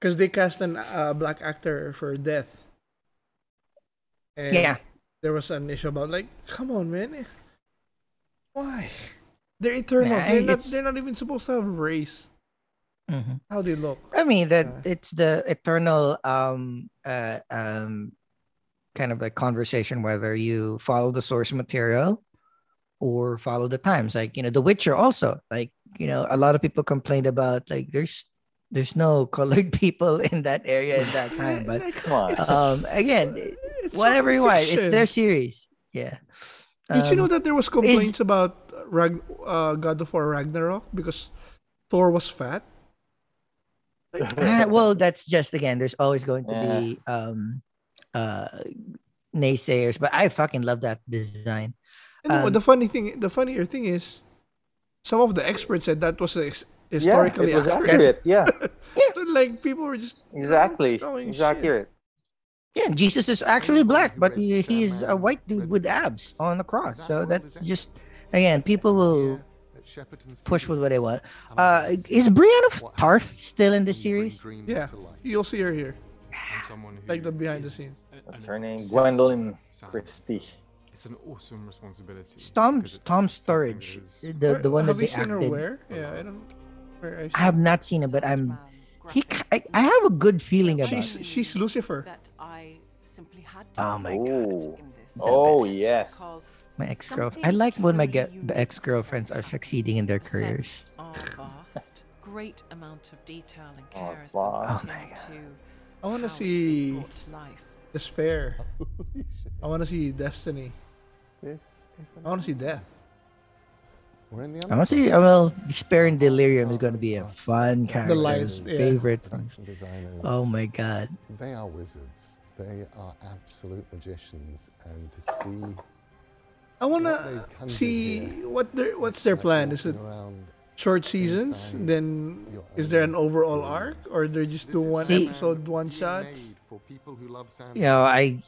Because they cast a black actor for Death. And there was an issue about, like, come on, man. Why? They're Eternals. They're not even supposed to have a race. Mm-hmm. How they look. I mean, that it's the eternal kind of like conversation whether you follow the source material or follow the times. Like, you know, The Witcher also. Like, you know, a lot of people complained about like there's no colored people in that area at that time. But again, whatever you want, it's their series. Yeah. Did you know that there was complaints about God of War Ragnarok because Thor was fat? Well, that's just, again, there's always going to be naysayers, but I fucking love that design. And the funnier thing is, some of the experts said that was historically accurate. Yeah, like people were just accurate. Yeah, Jesus is actually black, but he's a white dude with abs on the cross. So that's just, again, people will push with what they want. Is Brienne of Tarth still in the series? Yeah, you'll see her here. Like the behind the scenes. What's her name? Gwendolyn Christie. It's an awesome responsibility. Tom Sturridge, the one that they acted. Have you seen her where? Yeah, I have not seen it, but I have a good feeling about. She's Lucifer. Oh my god! Oh yes. My ex-girlfriend. I like when the ex-girlfriends are succeeding in their careers. Great amount of detail and care is brought into. I want to see Despair. I want to see Destiny. I want to see Death. I want to see. Well, Despair and Delirium is going to be a fun character. The Lions, favorite function designers. Oh my god! They are wizards. They are absolute magicians, and to see. I want to see what's their plan. Is it short seasons? Then is there an overall arc, or they're just do one episode, one shot? You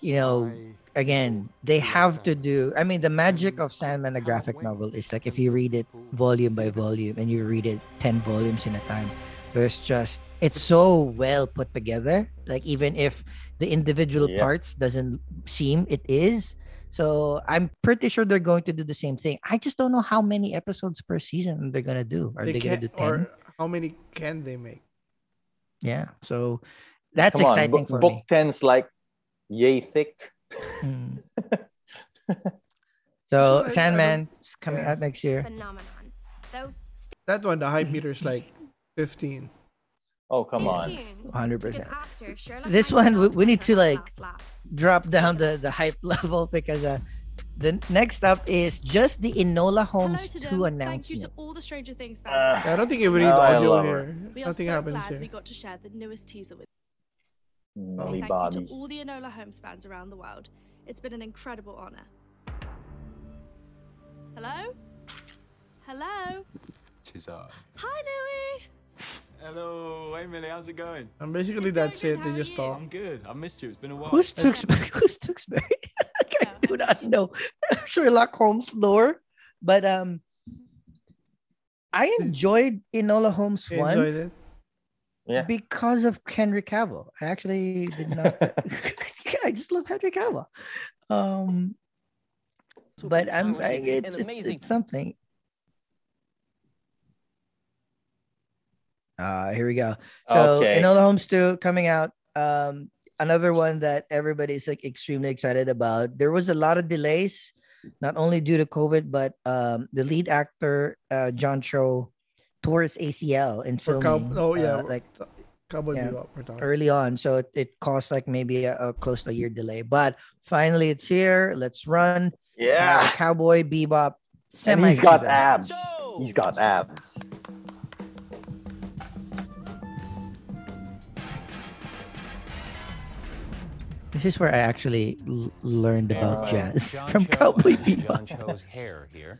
know, again, they have to do. I mean, the magic of Sandman, the graphic novel, is like if you read it volume by volume, and you read it 10 volumes in a time. There's just it's so well put together. Like even if the individual parts doesn't seem it is. So I'm pretty sure they're going to do the same thing. I just don't know how many episodes per season they're gonna do. Are they gonna do 10? Or how many can they make? Yeah. So that's exciting for me. Book 10's like yay thick. So Sandman's coming out next year. Phenomenon. That one, the hype meter is like 15. Oh, come on. 100%. This one, we need to like drop down the hype level because the next up is just the Enola Holmes 2 announcement. Thank you to all the Stranger Things fans. I don't think you need audio here. Nothing happens here. We got to share the newest teaser with you. Thank you to all the Enola Holmes fans around the world. It's been an incredible honor. Hello? Hello? Tis I. Hi, Louie. Hello, hey Millie, how's it going? I'm basically that's it. They just talk. I'm good. I missed you. It's been a while. Who's Tewksbury? I do not know Sherlock Holmes lore, but I enjoyed Enola Holmes 1. Enjoyed it. Yeah. Because of Henry Cavill. I actually did not. I just love Henry Cavill. But it's something. Here we go. So Enola Holmes 2 coming out. Another one that everybody's like extremely excited about. There was a lot of delays, not only due to COVID, but the lead actor John Cho tore his ACL in filming. Early on, so it cost like maybe a close to a year delay. But finally, it's here. Let's run. Yeah, Cowboy Bebop. And he's got abs. He's got abs. This is where I actually learned about jazz from Cowboy Bebop. John Cho's hair here.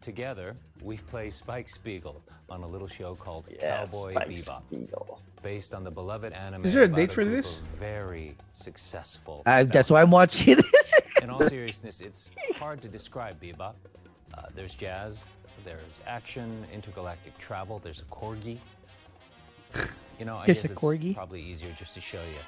Together, we play Spike Spiegel on a little show called Cowboy Bebop, based on the beloved anime. Is there a date for this? Very successful. That's why I'm watching this. In all seriousness, it's hard to describe Bebop. There's jazz, there's action, intergalactic travel. There's a corgi. You know, I guess it's probably easier just to show you.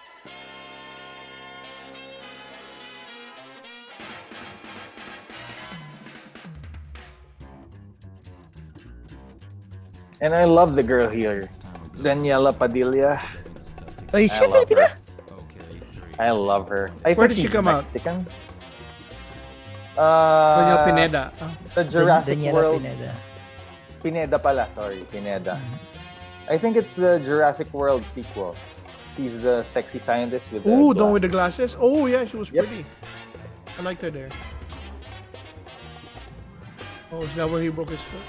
And I love the girl here, Daniela Padilla. Oh, you should be there. I love her. I Where did she come Mexican? Out? Daniela Pineda. The Jurassic Daniela World. Pineda pala, sorry, Pineda. Mm-hmm. I think it's the Jurassic World sequel. She's the sexy scientist with the Ooh, glasses. Don't with the glasses. Oh yeah, she was pretty. I liked her there. Oh, is that where he broke his foot?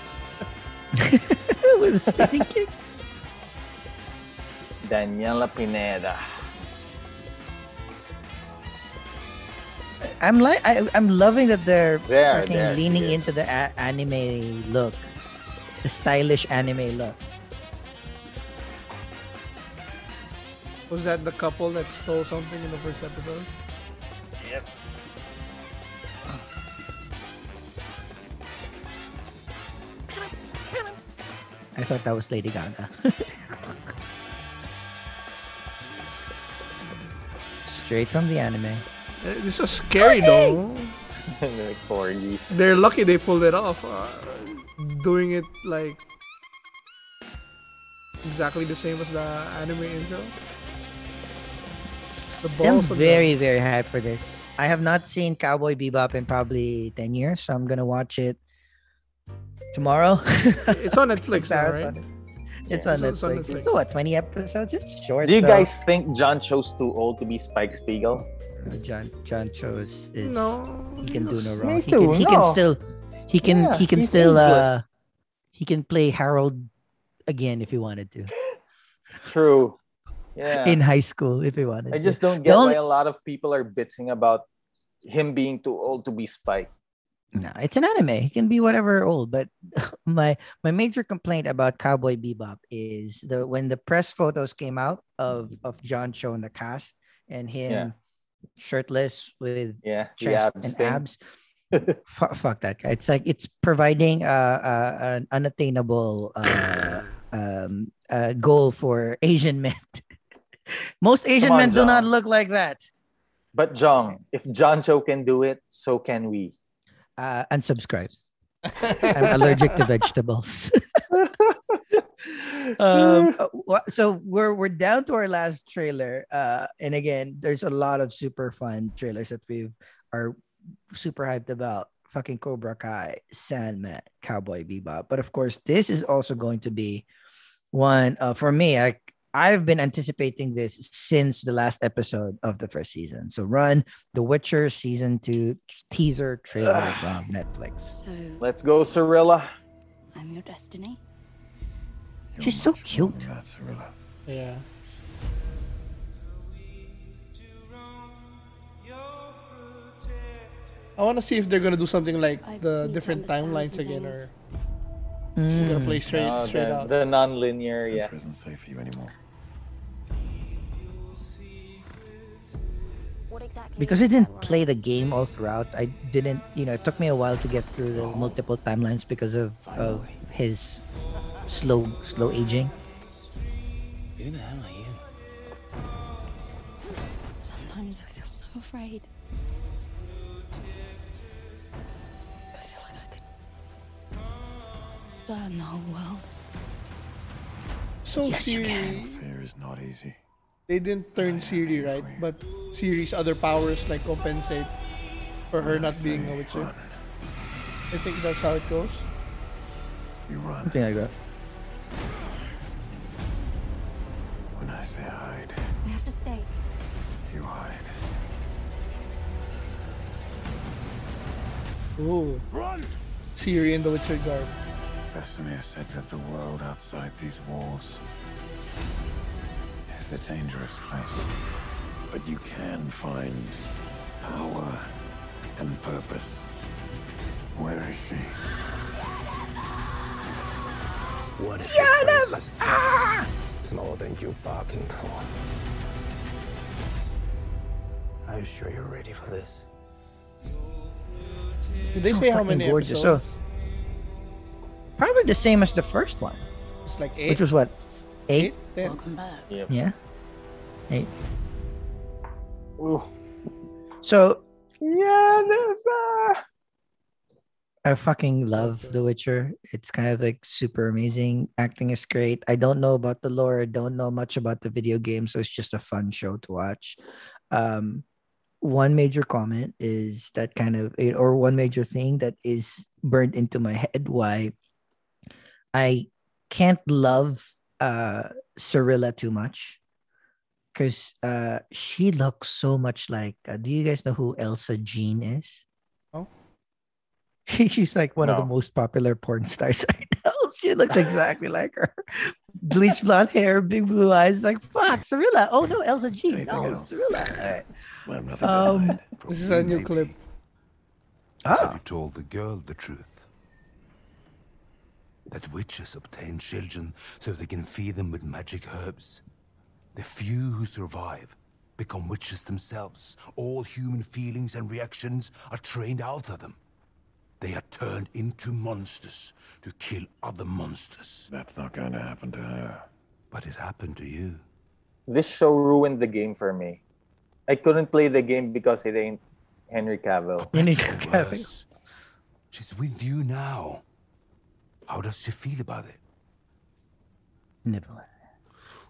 With a spinning kick. Daniela Pineda. I'm loving that they're fucking leaning into the anime look, the stylish anime look. Was that the couple that stole something in the first episode? Yep. I thought that was Lady Gaga. Straight from the anime. This was scary though. They're lucky they pulled it off. Doing it like exactly the same as the anime intro. I'm very, very hyped for this. I have not seen Cowboy Bebop in probably 10 years, so I'm going to watch it tomorrow. It's on Netflix now, right? It's on Netflix. It's what, 20 episodes? It's short. Do you guys think John Cho's too old to be Spike Spiegel? John Cho is no, he can do no wrong. Me too, he can play Harold again if he wanted to. True. Yeah. In high school, if he wanted. I just don't get why a lot of people are bitching about him being too old to be Spike. No, it's an anime. He can be whatever old. But my major complaint about Cowboy Bebop is when the press photos came out of John Cho and the cast and him shirtless with chest and abs. Fuck that guy. It's like it's providing an unattainable goal for Asian men. Most Asian men do not look like that. But Jong, if John Cho can do it, so can we. Unsubscribe. I'm allergic to vegetables. So we're down to our last trailer. And again, there's a lot of super fun trailers that we are super hyped about. Fucking Cobra Kai, Sandman, Cowboy Bebop. But of course, this is also going to be one for me. I've been anticipating this since the last episode of the first season. So run The Witcher Season 2 teaser trailer from Netflix. So, let's go, Cirilla. I'm your destiny. She's so cute. God, Cirilla. Yeah. I want to see if they're going to do something like the different timelines again or... It's gonna play straight out. The non-linear, Central isn't safe for you anymore. Because I didn't play the game all throughout, it took me a while to get through the multiple timelines because of his slow aging. Who the hell are you? Sometimes I feel so afraid. Burn the whole world. So Siri, fear is not easy. They didn't turn Siri right, but Siri's other powers like compensate for her not being a witcher. Run. I think that's how it goes. You run. Something like that. When I say hide, we have to stay. You hide. Ooh. Run. Siri in the Witcher garb. Destiny said that the world outside these walls is a dangerous place, but you can find power and purpose. Where is she? What if it's more than you bargained for? Are you sure you're ready for this? Did they say how many episodes? Probably the same as the first one. It's like 8. Which was what? 8? 8 Welcome back. Yep. Yeah. 8. Ooh. So... Yeah, I fucking love The Witcher. It's kind of like super amazing. Acting is great. I don't know about the lore. I don't know much about the video game, so it's just a fun show to watch. One major comment is that kind of, or one major thing that is burnt into my head why I can't love Cirilla too much, because she looks so much like, do you guys know who Elsa Jean is? Oh. She's like one of the most popular porn stars right now. She looks exactly like her. Bleach blonde hair, big blue eyes. Like, fuck, Cirilla. Oh, no, Elsa Jean. Anything else? Cirilla. All right. Well, this is a new clip. Have you told the girl the truth? That witches obtain children so they can feed them with magic herbs. The few who survive become witches themselves. All human feelings and reactions are trained out of them. They are turned into monsters to kill other monsters. That's not going to happen to her. But it happened to you. This show ruined the game for me. I couldn't play the game because it ain't Henry Cavill. She's with you now. How does she feel about it? Nibble.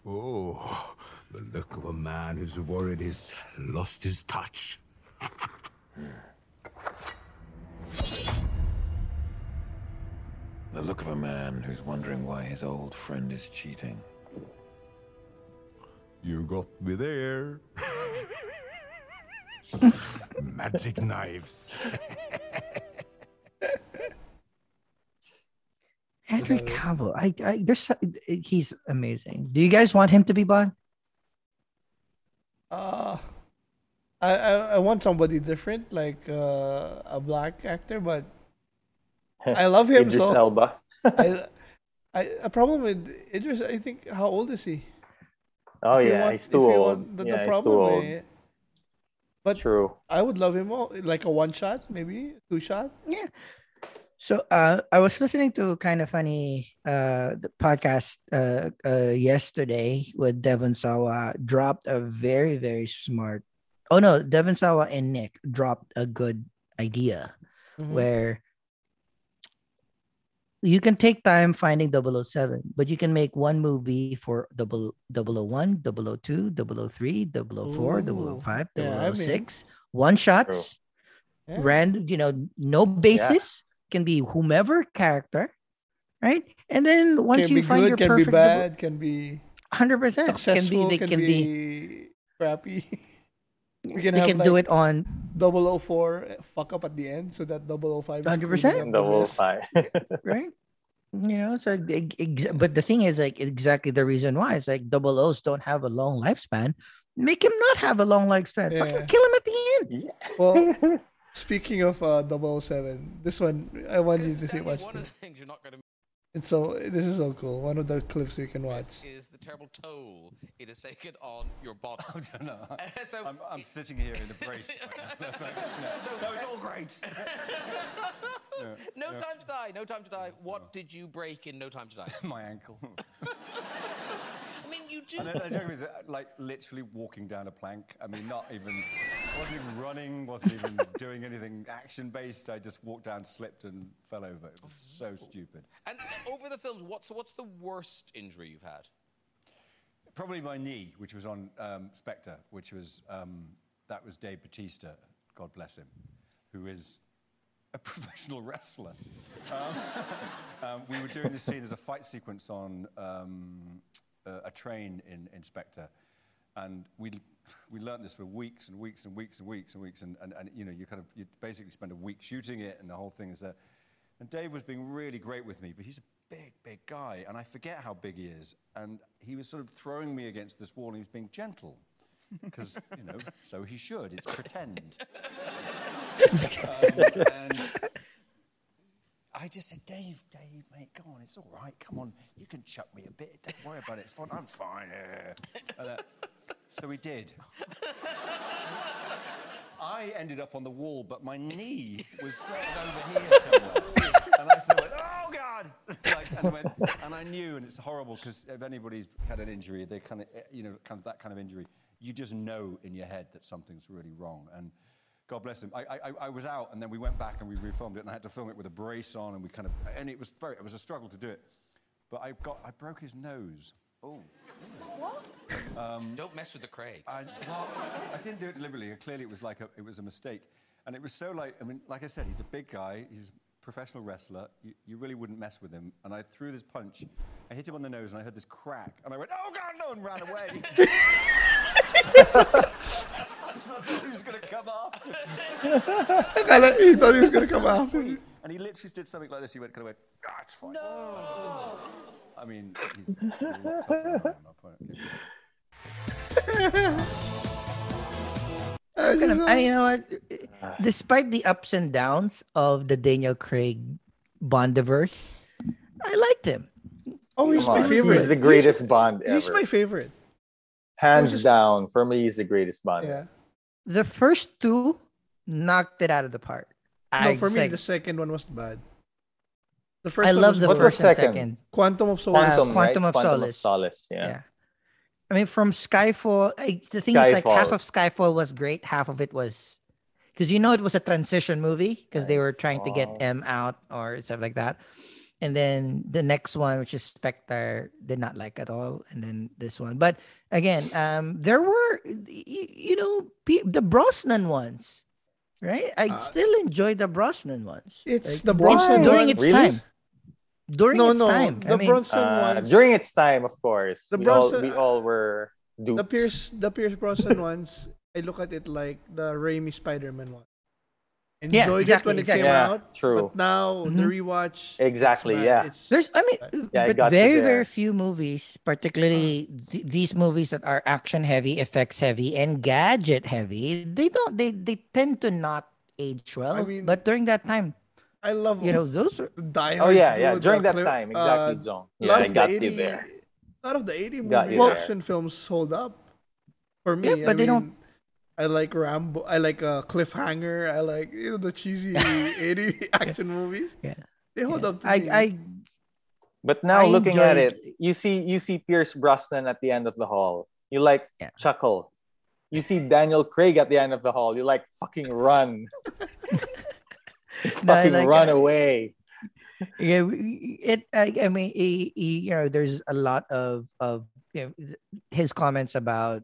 Oh, the look of a man who's worried he's lost his touch. The look of a man who's wondering why his old friend is cheating. You got me there. Magic knives. Henry Cavill, he's amazing. Do you guys want him to be blonde? I want somebody different, like a black actor, but I love him. Idris Elba. A problem with Idris, I think. How old is he? Oh, if he's too old. He's too old. But true. I would love him all, like a one shot, maybe two shot. Yeah. So I was listening to kind of funny the podcast yesterday with Devon Sawa. Dropped a very, very smart. Oh no, Devon Sawa and Nick dropped a good idea where you can take time finding 007, but you can make one movie for 001, 002, 003, 004, 005, 006. One shots, random, no basis. Can be whomever character, right? And then once you find your perfect... Can be good, can be bad, can be... 100%. Successful, can be crappy. We can have, do it on 004 fuck up at the end so that 005 is 100%. 005. Right? So but the thing is, like, exactly the reason why it's like 00s don't have a long lifespan. Make him not have a long lifespan. Fucking kill him at the end. Yeah. Well, speaking of 007, this one I want you to see. Watch this. It's this is so cool. One of the clips you can watch is the terrible toll it has taken on your body. I don't know. So I'm sitting here in a brace. No, it's all great. No time to die. No time to die. What did you break in No Time to Die? My ankle. I mean, you do. The joke is like literally walking down a plank. I mean, wasn't even running, wasn't even doing anything action-based. I just walked down, slipped, and fell over. It was so stupid. And over the films, what's the worst injury you've had? Probably my knee, which was on Spectre, which was that was Dave Bautista, God bless him, who is a professional wrestler. We were doing this scene. There's a fight sequence on a train in Spectre, and we learned this for weeks and weeks and weeks and weeks and weeks, and you you basically spend a week shooting it, and the whole thing is there. And Dave was being really great with me, but he's a big, big guy, and I forget how big he is. And he was sort of throwing me against this wall, and he was being gentle, because so he should. It's pretend. And I just said, Dave, mate, go on, it's all right. Come on, you can chuck me a bit. Don't worry about it. It's fine. I'm fine. So we did. I ended up on the wall, but my knee was sort of over here somewhere. And I sort of went, oh, God! And I knew, and it's horrible, because if anybody's had an injury, they kind of that kind of injury, you just know in your head that something's really wrong. And God bless him. I was out, and then we went back and we refilmed it, and I had to film it with a brace on, and we kind of, and it was a struggle to do it. But I broke his nose. Oh. What? Don't mess with the Craig. I didn't do it deliberately. Clearly, it was like it was a mistake, and it was so like, I mean, like I said, he's a big guy. He's professional wrestler, you really wouldn't mess with him. And I threw this punch, I hit him on the nose, and I heard this crack, and I went, oh God, no, and ran away. He was going to come after me. He thought he was going to come after me. And he literally did something like this. He went, kind of went, ah, it's fine. No! I mean, he's a lot tougher than my opponent. You know what? Despite the ups and downs of the Daniel Craig Bondiverse, I liked him. Oh, he's my favorite. He's the greatest Bond ever. He's my favorite. Hands down, for me, he's the greatest Bond. Yeah. The first two knocked it out of the park. No, for me, the second one was bad. The first I love the first and second. Quantum of Solace. Quantum of Solace. Yeah. I mean, from Skyfall, the thing is, like, half of Skyfall was great, half of it was... Because you know it was a transition movie, because they were trying to get M out or stuff like that. And then the next one, which is Spectre, did not like at all. And then this one. But again, there were, the Brosnan ones, right? I still enjoy the Brosnan ones. It's like, the Brosnan during its time. During its time. The Bronson ones. During its time, of course. We all were dupes. The Pierce Bronson ones, I look at it like the Raimi Spider-Man one. Enjoyed it when it came out. True. But now, the rewatch. Exactly, yeah. But very few movies, particularly these movies that are action heavy, effects heavy, and gadget heavy, they tend to not age well. I mean, but during that time, I love those are Die Hard. Oh yeah. During that time, exactly, John. Yeah, I got you there. A lot of the 80 movie action films hold up for me. Yeah, but they don't. I like Rambo. I like Cliffhanger. I like the cheesy 80 action movies. Yeah, they hold up to me. But now looking at it, you see Pierce Brosnan at the end of the hall. You like chuckle. You see Daniel Craig at the end of the hall. You like fucking run. Run away. Yeah, there's a lot of his comments about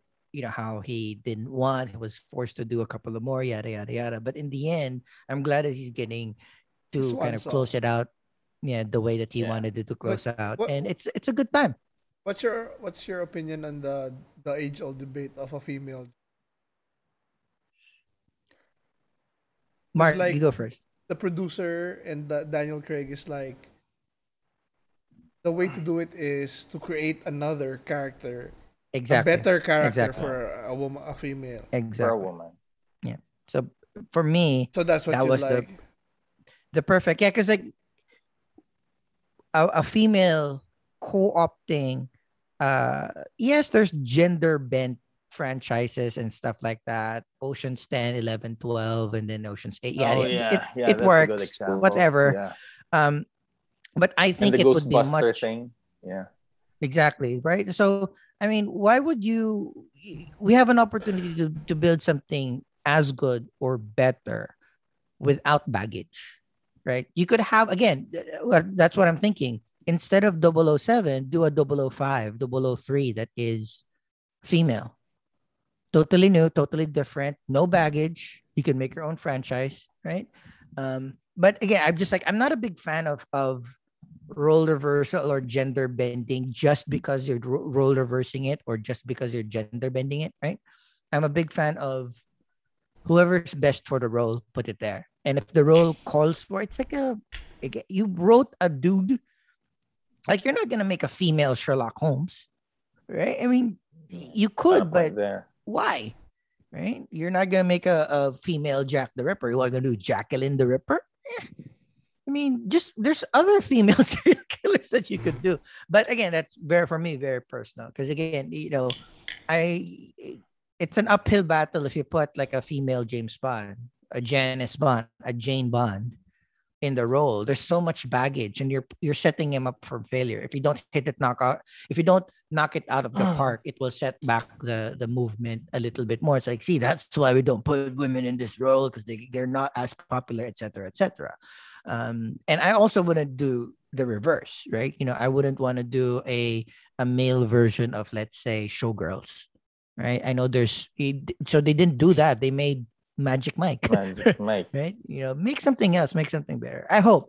how he didn't want, he was forced to do a couple of more, yada yada yada. But in the end, I'm glad that he's getting to close it out, the way that he wanted it to close out, and it's a good time. What's your opinion on the age old debate of a female? Mark, you go first. The producer and Daniel Craig is like, the way to do it is to create another character, a better character for a woman, a female, for a woman. Yeah. So for me, that's what that was like. The perfect, because like a female co-opting. Yes, there's gender bent franchises and stuff like that. Ocean's 10, 11, 12, and then Ocean's 8. It works, whatever. Yeah. But I think it would be much... thing. Yeah. Exactly, right? So, I mean, why would you... We have an opportunity to build something as good or better without baggage, right? You could have, again, that's what I'm thinking. Instead of 007, do a 005, 003 that is female. Totally new, totally different, no baggage. You can make your own franchise, right? But again, I'm just like, I'm not a big fan of role reversal or gender bending just because you're role reversing it or just because you're gender bending it, right? I'm a big fan of whoever's best for the role, put it there. And if the role calls for it, it's like you wrote a dude, like you're not going to make a female Sherlock Holmes, right? I mean, you could, but... Why? Right? You're not going to make a female Jack the Ripper. You are going to do Jacqueline the Ripper? I mean, just there's other female serial killers that you could do. But again, that's very personal. Because again, it's an uphill battle if you put like a female James Bond, a Janice Bond, a Jane Bond in the role. There's so much baggage, and you're setting him up for failure. If you don't knock it out of the park, it will set back the movement a little bit more. It's like, see, that's why we don't put women in this role, because they're not as popular, etc., etc. And I also wouldn't do the reverse, right? You know, I wouldn't want to do a male version of, let's say, Showgirls, right? I know so they didn't do that. They made Magic Mike, right? You know, make something else, make something better. I hope.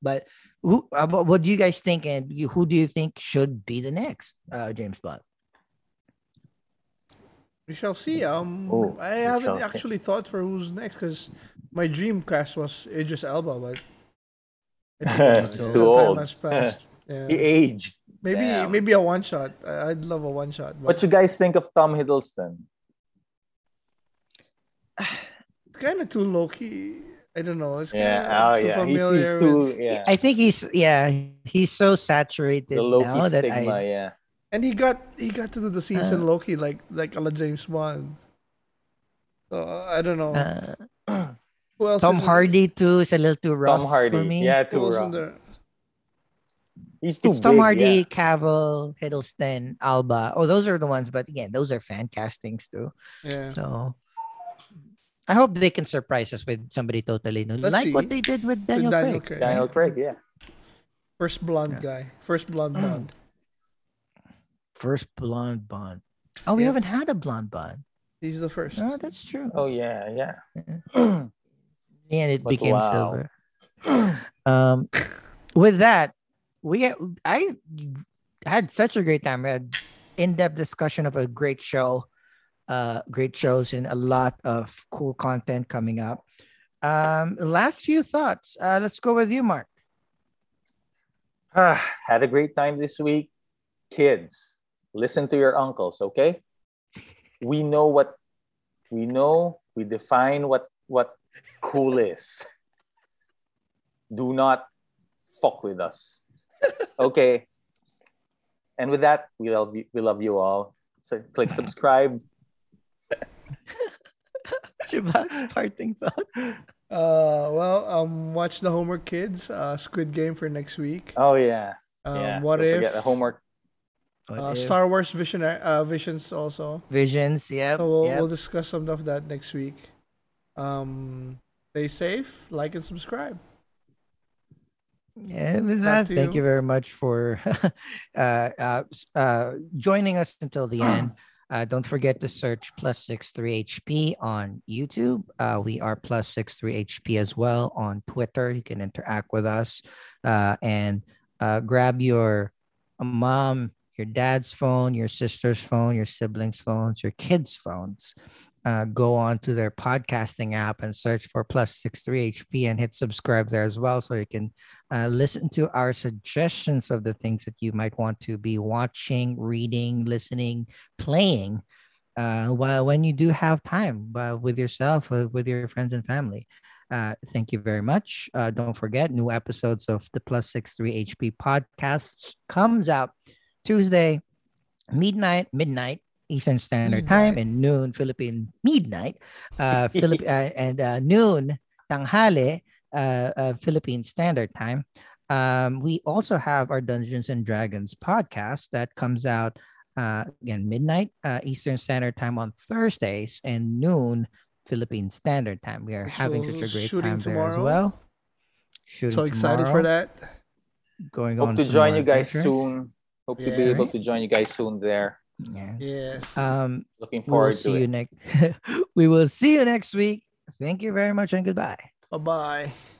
But what do you guys think? And who do you think should be the next James Bond? We shall see. I haven't actually thought for who's next, because my dream cast was Idris Elba, but it's too old. Yeah. The age. Maybe a one shot. I'd love a one shot. What you guys think of Tom Hiddleston? It's kind of too low key. I don't know. It's familiar. He's too. Yeah. I think he's so saturated the Loki now stigma. And he got to do the scenes in Loki like a la James Bond. So I don't know. Who else? Tom Hardy too is a little too rough for me. Yeah, too rough. He's too big. Tom Hardy, Cavill, Hiddleston, Alba. Oh, those are the ones. But again, those are fan castings too. Yeah. So I hope they can surprise us with somebody totally new. Let's see. What they did with Daniel Craig. Daniel Craig, yeah. First blonde guy. First blonde Bond. First blonde Bond. Oh, we haven't had a blonde Bond. He's the first. Oh, that's true. Oh, yeah. And it became silver. With that, I had such a great time. We had in-depth discussion of a great show. Great shows and a lot of cool content coming up. Last few thoughts. Let's go with you, Mark. Had a great time this week. Kids, listen to your uncles, okay? We define what cool is. Do not fuck with us. Okay. And with that, we love you all. So click subscribe. Chubax, parting thoughts. Watch the homework, kids. Squid Game for next week. Oh yeah. What Don't if the homework? Star Wars Visions also. Visions, yeah. So we'll discuss some of that next week. Stay safe. Like and subscribe. Yeah, with that, thank you very much for joining us until the end. Don't forget to search Plus 63 HP on YouTube. We are Plus 63 HP as well on Twitter. You can interact with us and grab your mom, your dad's phone, your sister's phone, your siblings' phones, your kids' phones. Go on to their podcasting app and search for Plus 63 HP and hit subscribe there as well, so you can listen to our suggestions of the things that you might want to be watching, reading, listening, playing when you do have time with yourself, with your friends and family. Thank you very much. Don't forget, new episodes of the Plus 63 HP podcasts comes out Tuesday, midnight. Eastern Standard Time and noon Philippine midnight, noon tanghali Philippine Standard Time. We also have our Dungeons and Dragons podcast that comes out again midnight Eastern Standard Time on Thursdays and noon Philippine Standard Time. We are having such a great time tomorrow. There as well. So excited for that! Hope to be able to join you guys soon there. Yeah. Yes. Looking forward to it. We will see you next week. Thank you very much and goodbye. Bye-bye.